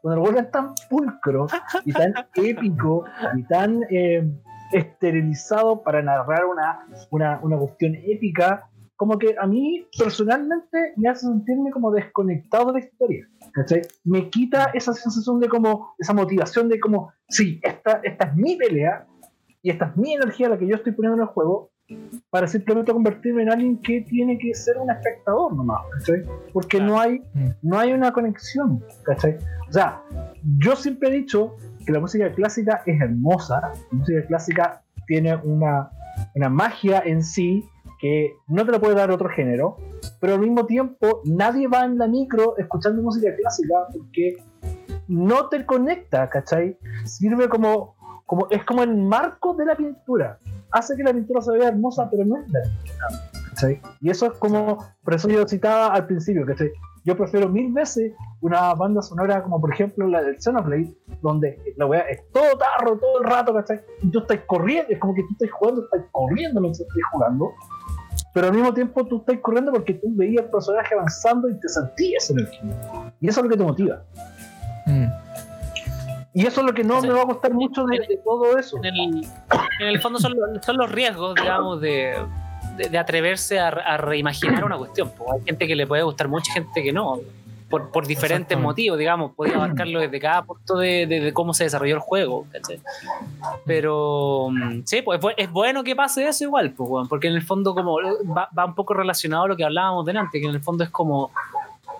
cuando lo vuelven tan pulcro y tan épico y tan eh, esterilizado para narrar una, una, una cuestión épica, como que a mí personalmente me hace sentirme como desconectado de la historia, ¿cachai? Me quita esa sensación de como, esa motivación de como, sí, esta, esta es mi pelea y esta es mi energía la que yo estoy poniendo en el juego para simplemente convertirme en alguien que tiene que ser un espectador nomás, ¿cachai? Porque no hay, no hay una conexión, ¿cachai? O sea, yo siempre he dicho que la música clásica es hermosa, la música clásica tiene una, una magia en sí, que no te lo puede dar otro género, pero al mismo tiempo nadie va en la micro escuchando música clásica porque no te conecta, ¿cachai? Sirve como, como es como el marco de la pintura, hace que la pintura se vea hermosa, pero no es la pintura, ¿cachai? Y eso es como, por eso yo citaba al principio, ¿cachai? Yo prefiero mil veces una banda sonora como por ejemplo la del Xenoblade, donde la weá es todo tarro, todo el rato, ¿cachai? Y tú estás corriendo, es como que tú estás jugando, estás corriendo mientras estás jugando, pero al mismo tiempo tú estás corriendo porque tú veías al personaje avanzando y te sentías en el equipo. Y eso es lo que te motiva. Mm. Y eso es lo que no, o sea, me va a costar mucho de, de todo eso. En el, en el fondo son, son los riesgos, digamos, de... De, de atreverse a, a reimaginar una cuestión, porque hay gente que le puede gustar mucho, gente que no, por, por diferentes motivos, digamos, podía abarcarlo desde cada punto de, de, de cómo se desarrolló el juego, ¿cachai? Pero sí, pues es bueno que pase eso igual, pues, porque en el fondo como va, va un poco relacionado a lo que hablábamos delante, que en el fondo es como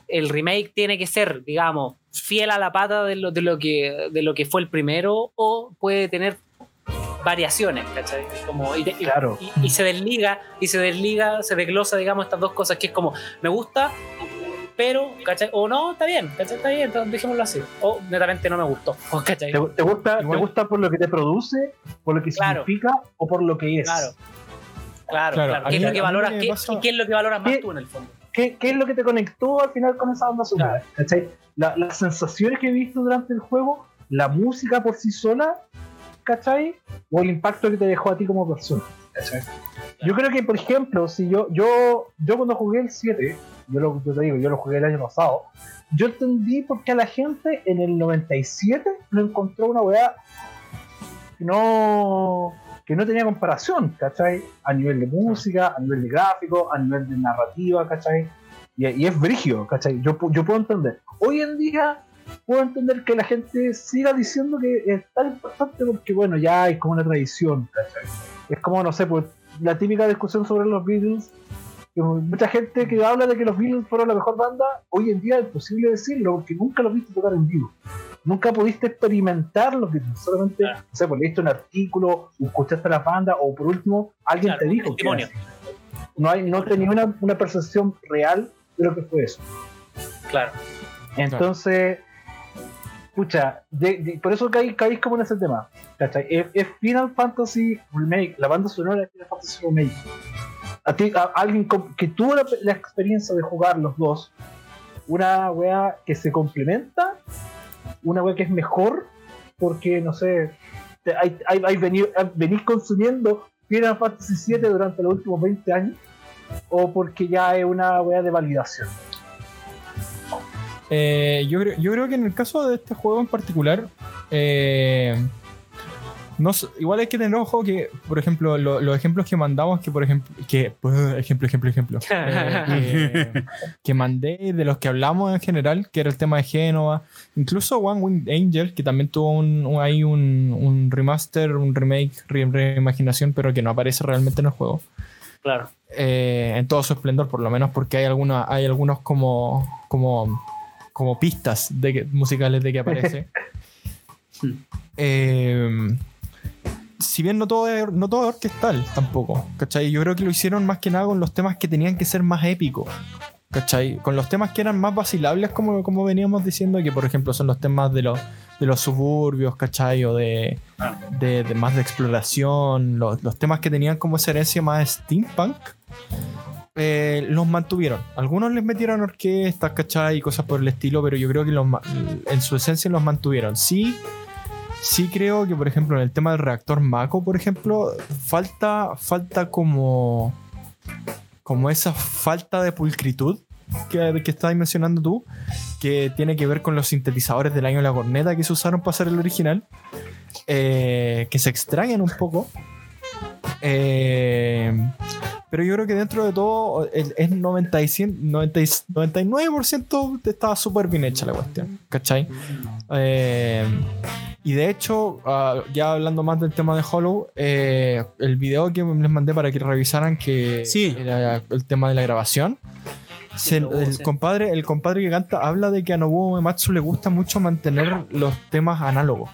el remake tiene que ser, digamos, fiel a la pata de lo, de lo que de lo que fue el primero, o puede tener variaciones, ¿cachai? Como, y, claro. y, y se desliga, y se desliga, se desglosa, digamos, estas dos cosas, que es como, me gusta, pero, ¿cachai? O no, está bien, ¿cachai? Está bien, dejémoslo así. O netamente no me gustó, ¿cachai? ¿Te, te, gusta, ¿Te gusta por lo que te produce, por lo que claro. significa, o por lo que es? Claro, claro, claro. claro. ¿Qué, es lo que valoras, qué, ¿Qué es lo que valoras más tú en el fondo? ¿Qué, qué es lo que te conectó al final con esa banda sonora? Claro. ¿Cachai? La, las sensaciones que he visto durante el juego, la música por sí sola, ¿cachai? O el impacto que te dejó a ti como persona, ¿cachai? Yo creo que, por ejemplo, si yo yo yo cuando jugué el siete, yo, lo, yo te digo, yo lo jugué el año pasado, yo entendí por qué a la gente en el noventa y siete lo encontró una weá que no, que no tenía comparación, ¿cachai? A nivel de música, a nivel de gráfico, a nivel de narrativa, ¿cachai? Y, y es brígido, ¿cachai? Yo, yo puedo entender. Hoy en día puedo entender que la gente siga diciendo que es tan importante porque, bueno, ya es como una tradición, ¿cachai? Es como, no sé, pues la típica discusión sobre los Beatles, que mucha gente que habla de que los Beatles fueron la mejor banda, hoy en día es posible decirlo porque nunca los viste tocar en vivo, nunca pudiste experimentar los Beatles, solamente, claro. no sé, pues leíste un artículo, escuchaste a la banda, o por último alguien claro, te dijo que no, hay, no tenía una, una percepción real de lo que fue eso. Claro. Entonces... Escucha, por eso caí, caí como en ese tema, ¿cachai? Es, es Final Fantasy Remake, la banda sonora de Final Fantasy Remake. A ti, a, a alguien com- que tuvo la, la experiencia de jugar los dos, una wea que se complementa, una wea que es mejor, porque, no sé, te, hay, hay, hay venir, venir consumiendo Final Fantasy siete durante los últimos veinte años, o porque ya es una wea de validación. Eh, yo, creo, yo creo que en el caso de este juego en particular, eh, No, igual hay que tener ojo que, por ejemplo, lo, los ejemplos que mandamos, que por ejemplo, que, pues, ejemplo, ejemplo, ejemplo, eh, que, que mandé de los que hablamos en general, que era el tema de Jenova, incluso One-Winged Angel, que también tuvo un, un, ahí un, un remaster, un remake, re, reimaginación, pero que no aparece realmente en el juego. Claro. Eh, en todo su esplendor, por lo menos, porque hay, alguna, hay algunos como, como, como pistas de que, musicales de que aparece. Sí. Eh, si bien no todo es, no todo es orquestal tampoco, ¿cachai? Yo creo que lo hicieron más que nada con los temas que tenían que ser más épicos, ¿cachai? Con los temas que eran más vacilables, como, como veníamos diciendo, que por ejemplo son los temas de los, de los suburbios, ¿cachai? O de, de, de más de exploración, los, los temas que tenían como esa herencia más steampunk, eh, los mantuvieron. Algunos les metieron orquestas, ¿cachai? Y cosas por el estilo, pero yo creo que los, en su esencia los mantuvieron. Sí. Sí creo que, por ejemplo, en el tema del reactor Mako, por ejemplo, falta, falta como, como esa falta de pulcritud que, que estabas mencionando tú, que tiene que ver con los sintetizadores del año de la corneta que se usaron para hacer el original, eh, que se extrañan un poco. Eh, pero yo creo que dentro de todo es noventa y cien, noventa, noventa y nueve por ciento estaba súper bien hecha la cuestión, ¿cachai? Eh, y de hecho, uh, ya hablando más del tema de Hollow, eh, el video que les mandé para que revisaran, que sí, era el tema de la grabación. Se, el, compadre, el compadre que canta habla de que a Nobuo Uematsu le gusta mucho mantener los temas análogos.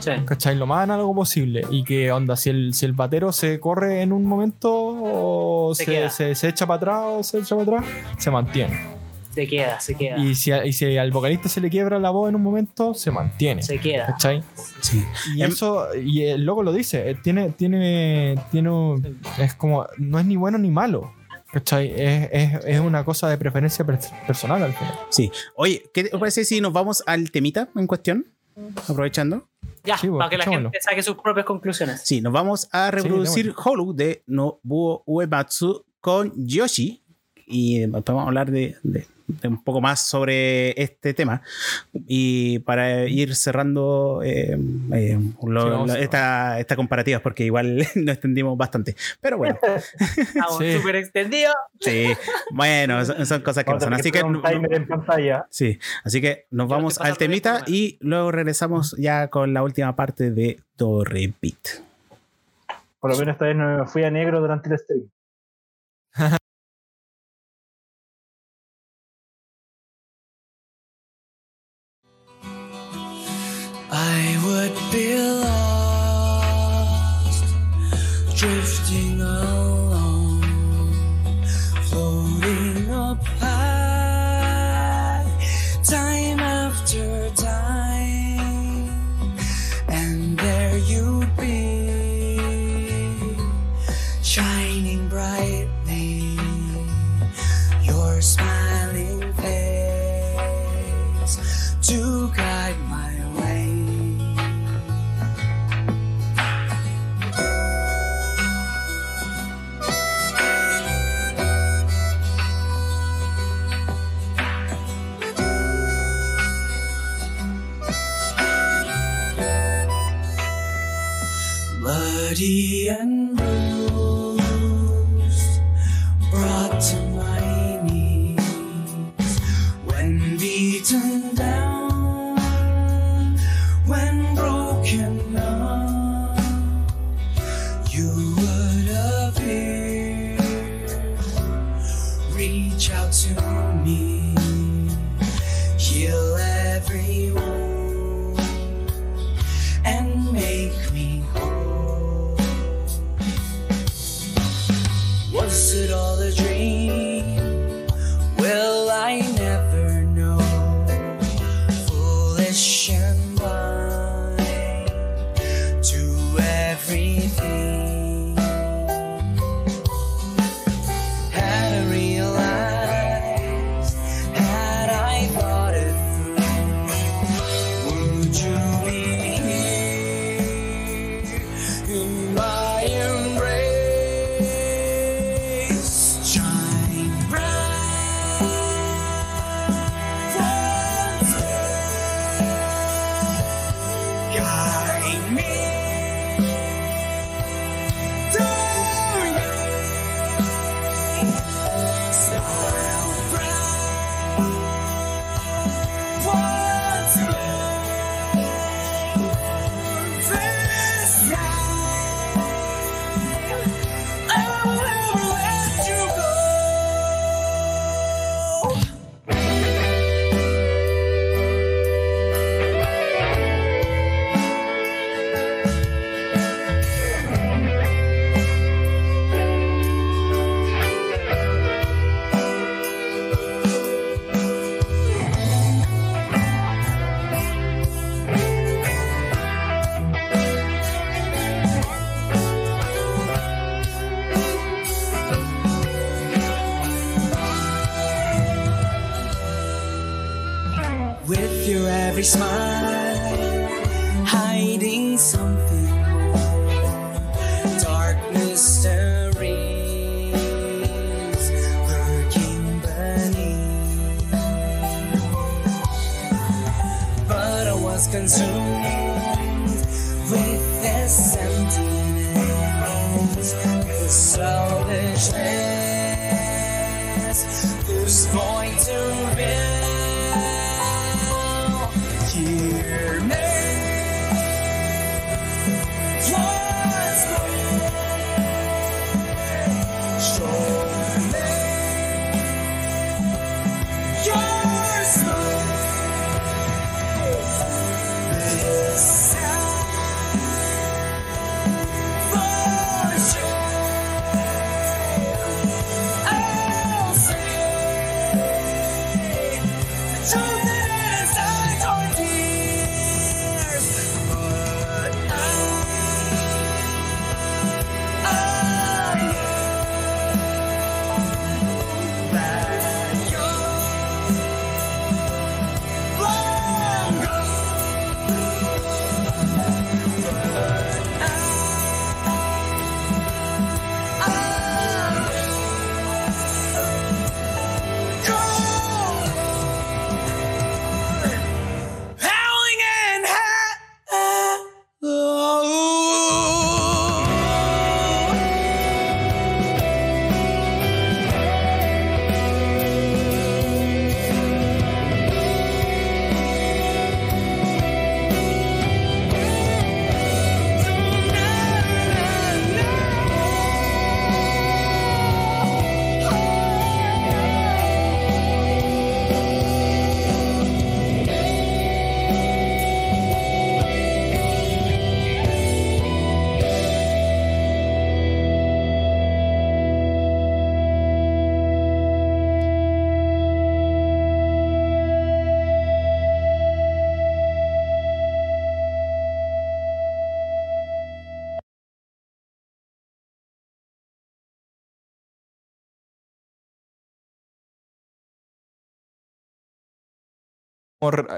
Sí. ¿Cachai? Lo más análogo posible. Y que onda, si el, si el batero se corre en un momento, o se, se, se, se echa para atrás, o se echa para atrás, se mantiene. Se queda, se queda. Y si, y si al vocalista se le quiebra la voz en un momento, se mantiene. Se queda. ¿Cachai? Sí. Y eso, y el loco lo dice, tiene, tiene, tiene, es como, no es ni bueno ni malo. ¿Cachai? Es, es, es una cosa de preferencia personal al final. Sí. Oye, ¿qué te parece si nos vamos al temita en cuestión? Aprovechando. Ya, sí, para que la gente saque sus propias conclusiones. Sí, nos vamos a reproducir sí, Hollow de Nobuo Uematsu con Yoshi. Y podemos hablar de, de, de un poco más sobre este tema. Y para ir cerrando eh, eh, lo, sí, lo, esta, esta comparativa, porque igual nos extendimos bastante. Pero bueno. Estamos súper sí. extendidos. Sí, bueno, son, son cosas que no son. Así que, no, no, sí. Así que nos Pero vamos al temita y luego regresamos ya con la última parte de Dorrebit. Por lo menos esta vez no me fui a negro durante el stream. I would be lost, drifting alone, floating up high, time after time, and there you'd be, shining brightly, your smiling face to guide my way. Bloody and bruised, brought to my knees, when beaten down, when broken up, you would appear, reach out to me, heal every wound, and make me whole. Was it all a dream? Well, I never know. Foolish and blind to everything. Had I realized, had I thought it through, would you be here in my embrace? Guide me. every smile hiding something more. Dark mysteries lurking beneath. But I was consumed with this emptiness, this selfishness, this void to be. Hear me, what's going? Show me your smile. This time for sure.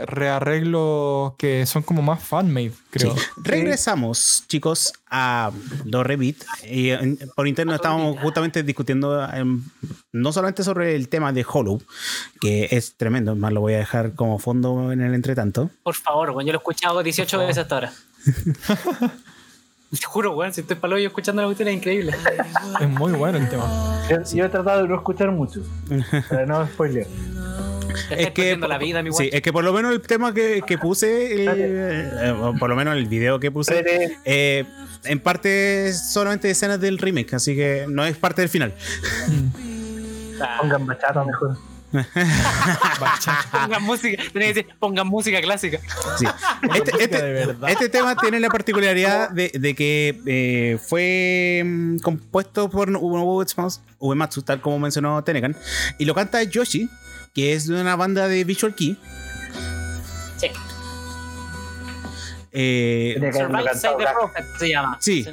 Rearreglos que son como más fan-made, creo. Sí. Regresamos, chicos, a Dorrebit. Y por interno estábamos justamente discutiendo eh, no solamente sobre el tema de Hollow, que es tremendo, más lo voy a dejar como fondo en el entretanto. Por favor, bueno, yo lo he escuchado dieciocho veces hasta ahora. Te juro, weón, si estoy palo yo escuchando la cuestión es increíble. Es muy bueno el tema. Yo, yo he tratado de no escuchar mucho, para no spoiler. Es que, la vida, mi sí, es que por lo menos el tema que, que puse, eh, eh, por lo menos el video que puse, eh, en parte es solamente escenas del remake, así que no es parte del final. Pongan bachata mejor. Pongan música, tenés que decir, pongan música clásica. Sí. Este, este, este tema tiene la particularidad de, de que eh, fue compuesto por Nobuo Uematsu, tal como mencionó Tenecan, y lo canta Yoshi, que es de una banda de Visual Kei. Sí. Eh, Survive Save the Prophet se llama. Sí,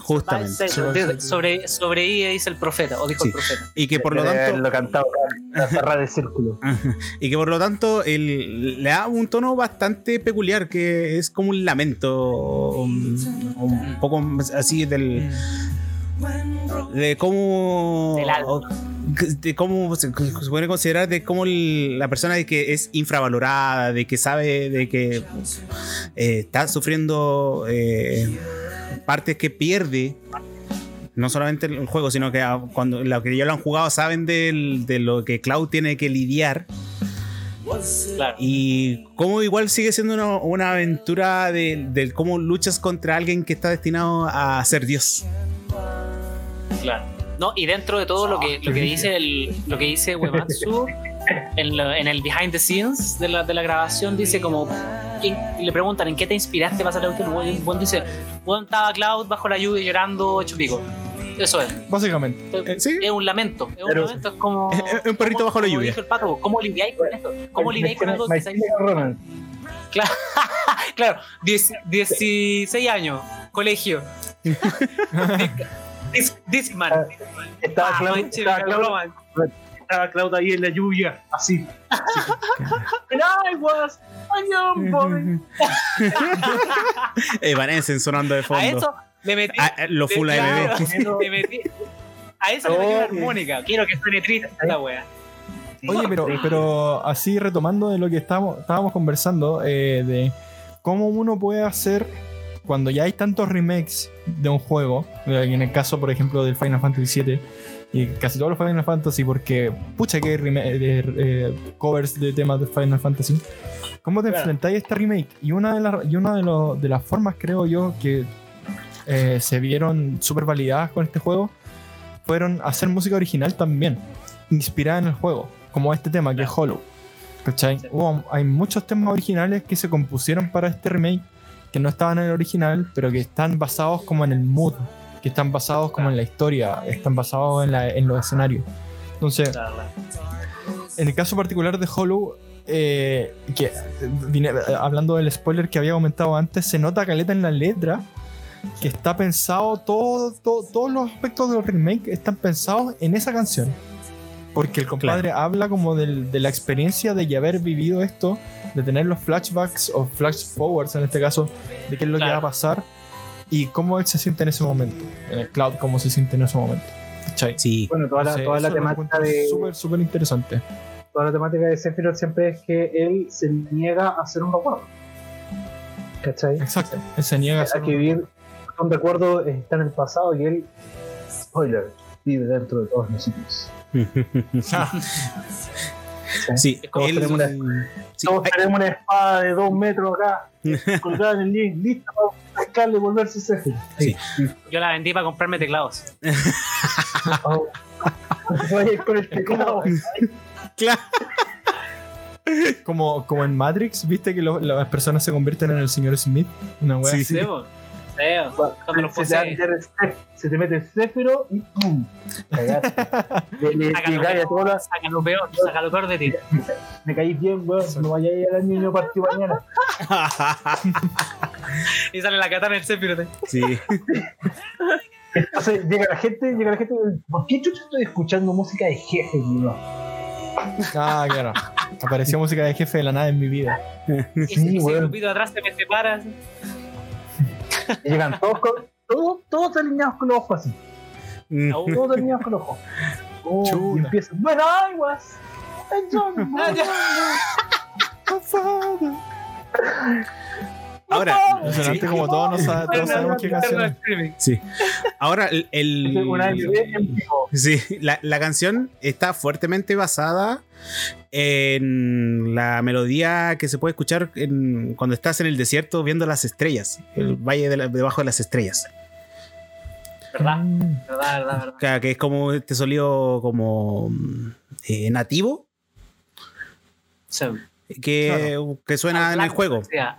justamente. Sobre, sobre, sobre I E dice el profeta, o dijo sí. el profeta. Y que por lo tanto... Lo cantaba la zarra del círculo. Y que por lo tanto el, le da un tono bastante peculiar, que es como un lamento, un, un poco así del... de cómo... del alma. De cómo se puede considerar de cómo la persona de que es infravalorada, de que sabe de que eh, está sufriendo eh, partes que pierde, no solamente el juego, sino que cuando los que ya lo han jugado saben del, de lo que Cloud tiene que lidiar. Claro. Y como igual sigue siendo una, una aventura de, de cómo luchas contra alguien que está destinado a ser Dios. Claro. No, y dentro de todo lo que, lo que dice el, lo que dice Uematsu en, lo, en el behind the scenes de la, de la grabación, dice como le preguntan ¿en qué te inspiraste para hacer la cuestión? Y Juan dice, Juan estaba Cloud bajo la lluvia llorando hecho pico. Eso es. Básicamente. Entonces, ¿sí? Es un lamento. Es un Pero, lamento, es como. Es un perrito como, bajo la lluvia. El pato, ¿cómo lidiáis con esto? ¿Cómo lidiáis con algo que se Claro, claro. dieciséis años, colegio. Discman. Disc ah, estaba, ah, estaba, estaba Cloud ahí en la lluvia, así. así. And I was a young boy. Evanescen sonando de fondo. A eso me metí. A, lo full de, claro, A M B. Me metí, a eso me metí la armónica. Quiero que suene triste esta wea. Oye, pero, pero así retomando de lo que estábamos, estábamos conversando, eh, de cómo uno puede hacer cuando ya hay tantos remakes de un juego, en el caso, por ejemplo, del Final Fantasy siete, y casi todos los Final Fantasy, porque pucha que hay remake, eh, eh, covers de temas de Final Fantasy. ¿Cómo te claro. enfrentáis a este remake? Y una de, la, y una de, lo, de las formas, creo yo, que eh, se vieron súper validadas con este juego, fueron hacer música original también, inspirada en el juego, como este tema que es Hollow, ¿cachai? Sí. Hubo, hay muchos temas originales que se compusieron para este remake que no estaban en el original, pero que están basados como en el mood, que están basados como en la historia, están basados en, la, en los escenarios. Entonces, en el caso particular de Hollow, eh, que vine, hablando del spoiler que había comentado antes, se nota caleta en la letra que está pensado, todo, todo, todos los aspectos del remake están pensados en esa canción. Porque el compadre claro. habla como del, de la experiencia de ya haber vivido esto, de tener los flashbacks o flash forwards en este caso, de qué es lo claro. que va a pasar y cómo él se siente en ese momento. En el Cloud, cómo se siente en ese momento. ¿Cachai? Sí. Bueno, toda la, o sea, toda la temática de. Súper, súper interesante. Toda la temática de Sephiroth siempre es que él se niega a ser un recuerdo. ¿Cachai? Exacto. Él se niega a ser. A que vivir un recuerdo está en el pasado y él. Spoiler. Vive dentro de todos nosotros. Sí, todos él, tenemos, una, sí, todos hay, tenemos una espada de dos metros acá colgada en el link, lista para sacarle y volverse Sergio. Sí. Sí. Yo la vendí para comprarme teclados. Oh. Con el teclado. Claro. Como, como en Matrix, viste que lo, las personas se convierten en el señor Smith, una wea sí, así. Sí. Cuando lo se, te, te, se te mete el Sephiroth y ¡pum! Cagaste. Saca lo peor, saca lo peor de ti. Me caí bien, weón. No vaya a ir al Ñoño Party mañana. Y sale la katana del Sephiroth. Sí. Entonces llega la gente, llega la gente. ¿Por qué chucha estoy escuchando música de jefe, weón? Ah, claro. Apareció música de jefe de la nada en mi vida. Y sí, ese, ese grupito atrás se me separa. Así. Y llegan todos, con, todos, todos alineados con los ojos así. No. Todos alineados con los ojos. Oh, y empiezan. Bueno, I was. Ahora, impresionante como todos, nos, todos sabemos qué canción. Sí. Ahora, el. el sí, la, la canción está fuertemente basada en la melodía que se puede escuchar en, cuando estás en el desierto viendo las estrellas, el valle de la, debajo de las estrellas. ¿Verdad? Mm. ¿Verdad? ¿Verdad? ¿Verdad? Claro, que es como este sonido como eh, nativo. Sí. Que, no, no. que suena Outland, en el juego. Sea,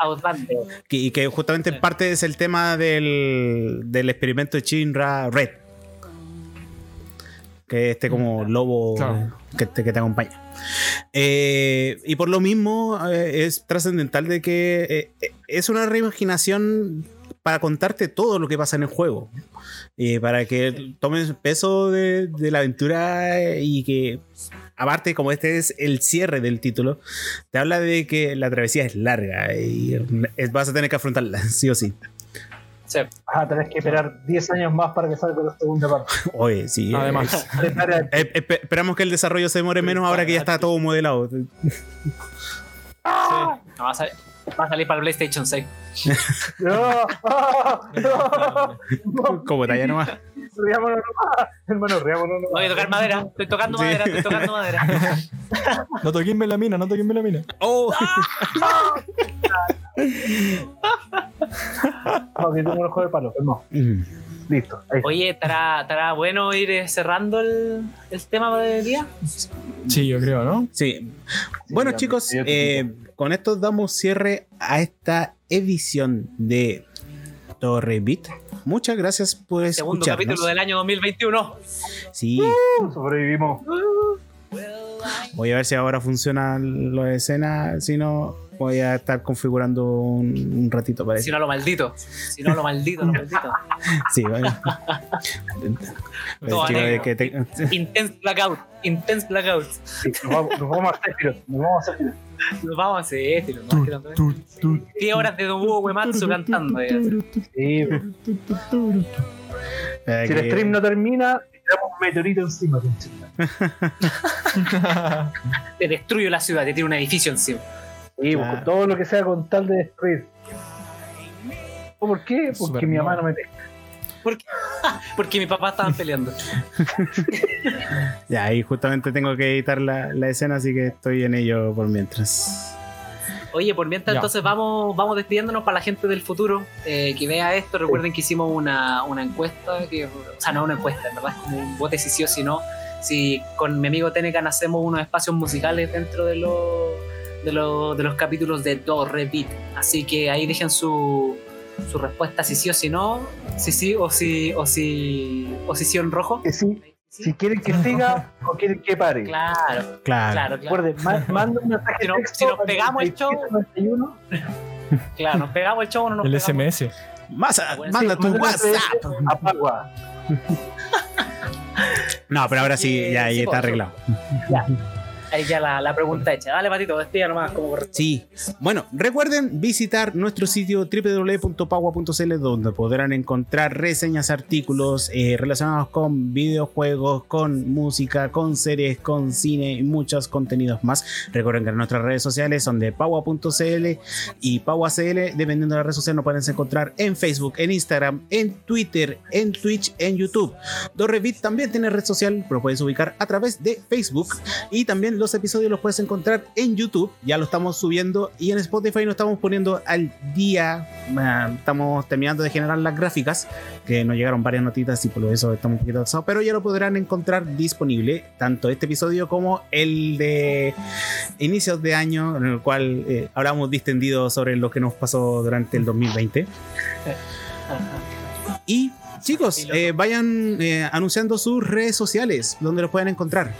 que, y que justamente en sí. parte es el tema del, del experimento de Shinra Red. Que este como lobo claro. que, te, que te acompaña. Eh, y por lo mismo eh, es trascendental de que eh, es una reimaginación para contarte todo lo que pasa en el juego. Eh, para que tomes peso de, de la aventura y que... Aparte, como este es el cierre del título, te habla de que la travesía es larga y vas a tener que afrontarla, sí o sí. Sí. Vas a tener que esperar diez años más para que salga la segunda parte. Oye, sí. Además, es, esperamos que el desarrollo se demore menos ahora que ya está todo modelado. Sí. Va a salir, va a salir para el PlayStation seis. No, no, no. Como talla nomás. Riámonos nomás, hermano, riámonos nomás. Voy a tocar madera, estoy tocando sí. madera, estoy tocando madera. No toquenme la mina, no toquenme la mina. Oh. No, que tengo un ojo de palo, hermano. Listo. Ahí. Oye, ¿estará bueno ir cerrando el, el tema del día? Sí, yo creo, ¿no? Sí. sí bueno, chicos, eh, con esto damos cierre a esta edición de Dorrebit. Muchas gracias por escucharnos. Segundo capítulo del año dos mil veintiuno. Sí. Uh, sobrevivimos. Voy a ver si ahora funciona la escena. Si no, voy a estar configurando un, un ratito para eso. Si no, lo maldito. Si no, lo maldito, lo maldito. Sí, vale. Te... Intense blackout. Intense blackout. Sí, nos, vamos, nos vamos a hacer tiro. Nos vamos a hacer tiro. Nos vamos a hacer tiro. diez horas de Nobuo Uematsu cantando. Sí. Okay. Si el stream no termina, tiramos un meteorito encima. Te destruyo la ciudad, te tiro un edificio encima. Sí, claro. Con todo lo que sea con tal de destruir. ¿Por qué? Porque Super mi mamá no, no me pesca. ¿Por qué? Porque mi papá estaban peleando. Ya, y justamente tengo que editar la, la escena, así que estoy en ello por mientras. Oye, por mientras, entonces vamos, vamos despidiéndonos para la gente del futuro, eh, que vea esto. Recuerden que hicimos una, una encuesta, que, o sea, no una encuesta, en verdad es como un vote si sí o si no. Si con mi amigo Tenecan hacemos unos espacios musicales dentro de los de los, de los capítulos de Dorrebit. Así que ahí dejen su, su respuesta si sí o si no, si sí o si o si o si sí en rojo. Que sí. Sí. Si quieren que siga o quieren que pare. Claro, claro, claro. Recuerden, manda un mensaje de texto. Si nos pegamos el show. Claro, nos pegamos el show o no nos pegamos. El S M S. Masa, manda tu WhatsApp. Apagua. No, pero ahora sí, ya ahí está arreglado. Ya. Ahí ya la, la pregunta hecha. Dale, Patito, despida nomás como correcto. Sí. Bueno, recuerden visitar nuestro sitio doble u doble u doble u punto paua punto c l, donde podrán encontrar reseñas, artículos eh, relacionados con videojuegos, con música, con series, con cine y muchos contenidos más. Recuerden que nuestras redes sociales son de paua punto c l y paua punto c l. Dependiendo de la red social, nos pueden encontrar en Facebook, en Instagram, en Twitter, en Twitch, en YouTube. Dorrebit también tiene red social, pero puedes ubicar a través de Facebook, y también los episodios los puedes encontrar en YouTube, ya lo estamos subiendo, y en Spotify nos estamos poniendo al día. Estamos terminando de generar las gráficas, que nos llegaron varias notitas y por eso estamos un poquito atrasados, pero ya lo podrán encontrar disponible, tanto este episodio como el de inicios de año, en el cual eh, hablamos distendido sobre lo que nos pasó durante el dos mil veinte. Y chicos, eh, vayan eh, anunciando sus redes sociales, donde los pueden encontrar.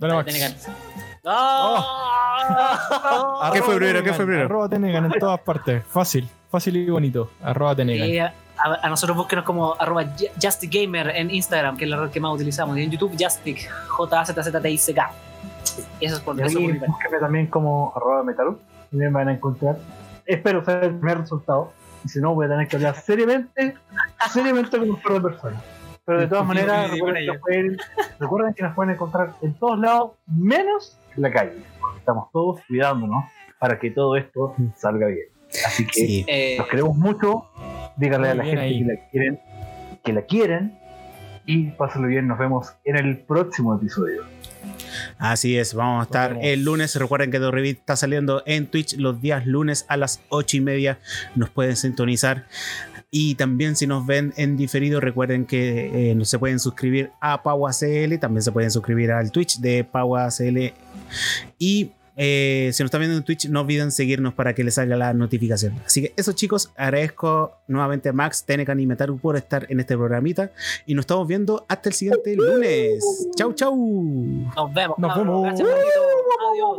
Dale, Max. ¡No! Oh. ¿Qué fue primero? ¿Qué fue primero? Arroba Tenegan en todas partes. Fácil, fácil y bonito. Arroba Tenegan. Y a, a nosotros búsquenos como arroba JustTickGamer en Instagram, que es la red que más utilizamos. Y en YouTube, JustTick. J-A-Z-Z-T-I-C-K. Eso es por nosotros. Y búsqueme también como arroba Metalu. Y me van a encontrar. Espero saber el primer resultado. Y si no, voy a tener que hablar seriamente, seriamente con un par de personas. Pero de todas maneras, recuerden que, pueden, recuerden que nos pueden encontrar en todos lados, menos en la calle. Estamos todos cuidándonos para que todo esto salga bien. Así que sí. eh, los queremos mucho. Díganle a la gente ahí. que la quieren, que la quieren, y pásenlo bien. Nos vemos en el próximo episodio. Así es, vamos a estar el lunes. Recuerden que Dorrebit está saliendo en Twitch los días lunes a las ocho y media. Nos pueden sintonizar. Y también, si nos ven en diferido, recuerden que eh, se pueden suscribir a Pauá punto c l. También se pueden suscribir al Twitch de Pauá punto c l. Y eh, si nos están viendo en Twitch, no olviden seguirnos para que les salga la notificación. Así que eso, chicos, agradezco nuevamente a Max, Tenecan y Metaru por estar en este programita. Y nos estamos viendo hasta el siguiente lunes. Chau, chau. Nos vemos. Nos vemos. Gracias, Marquito. Adiós.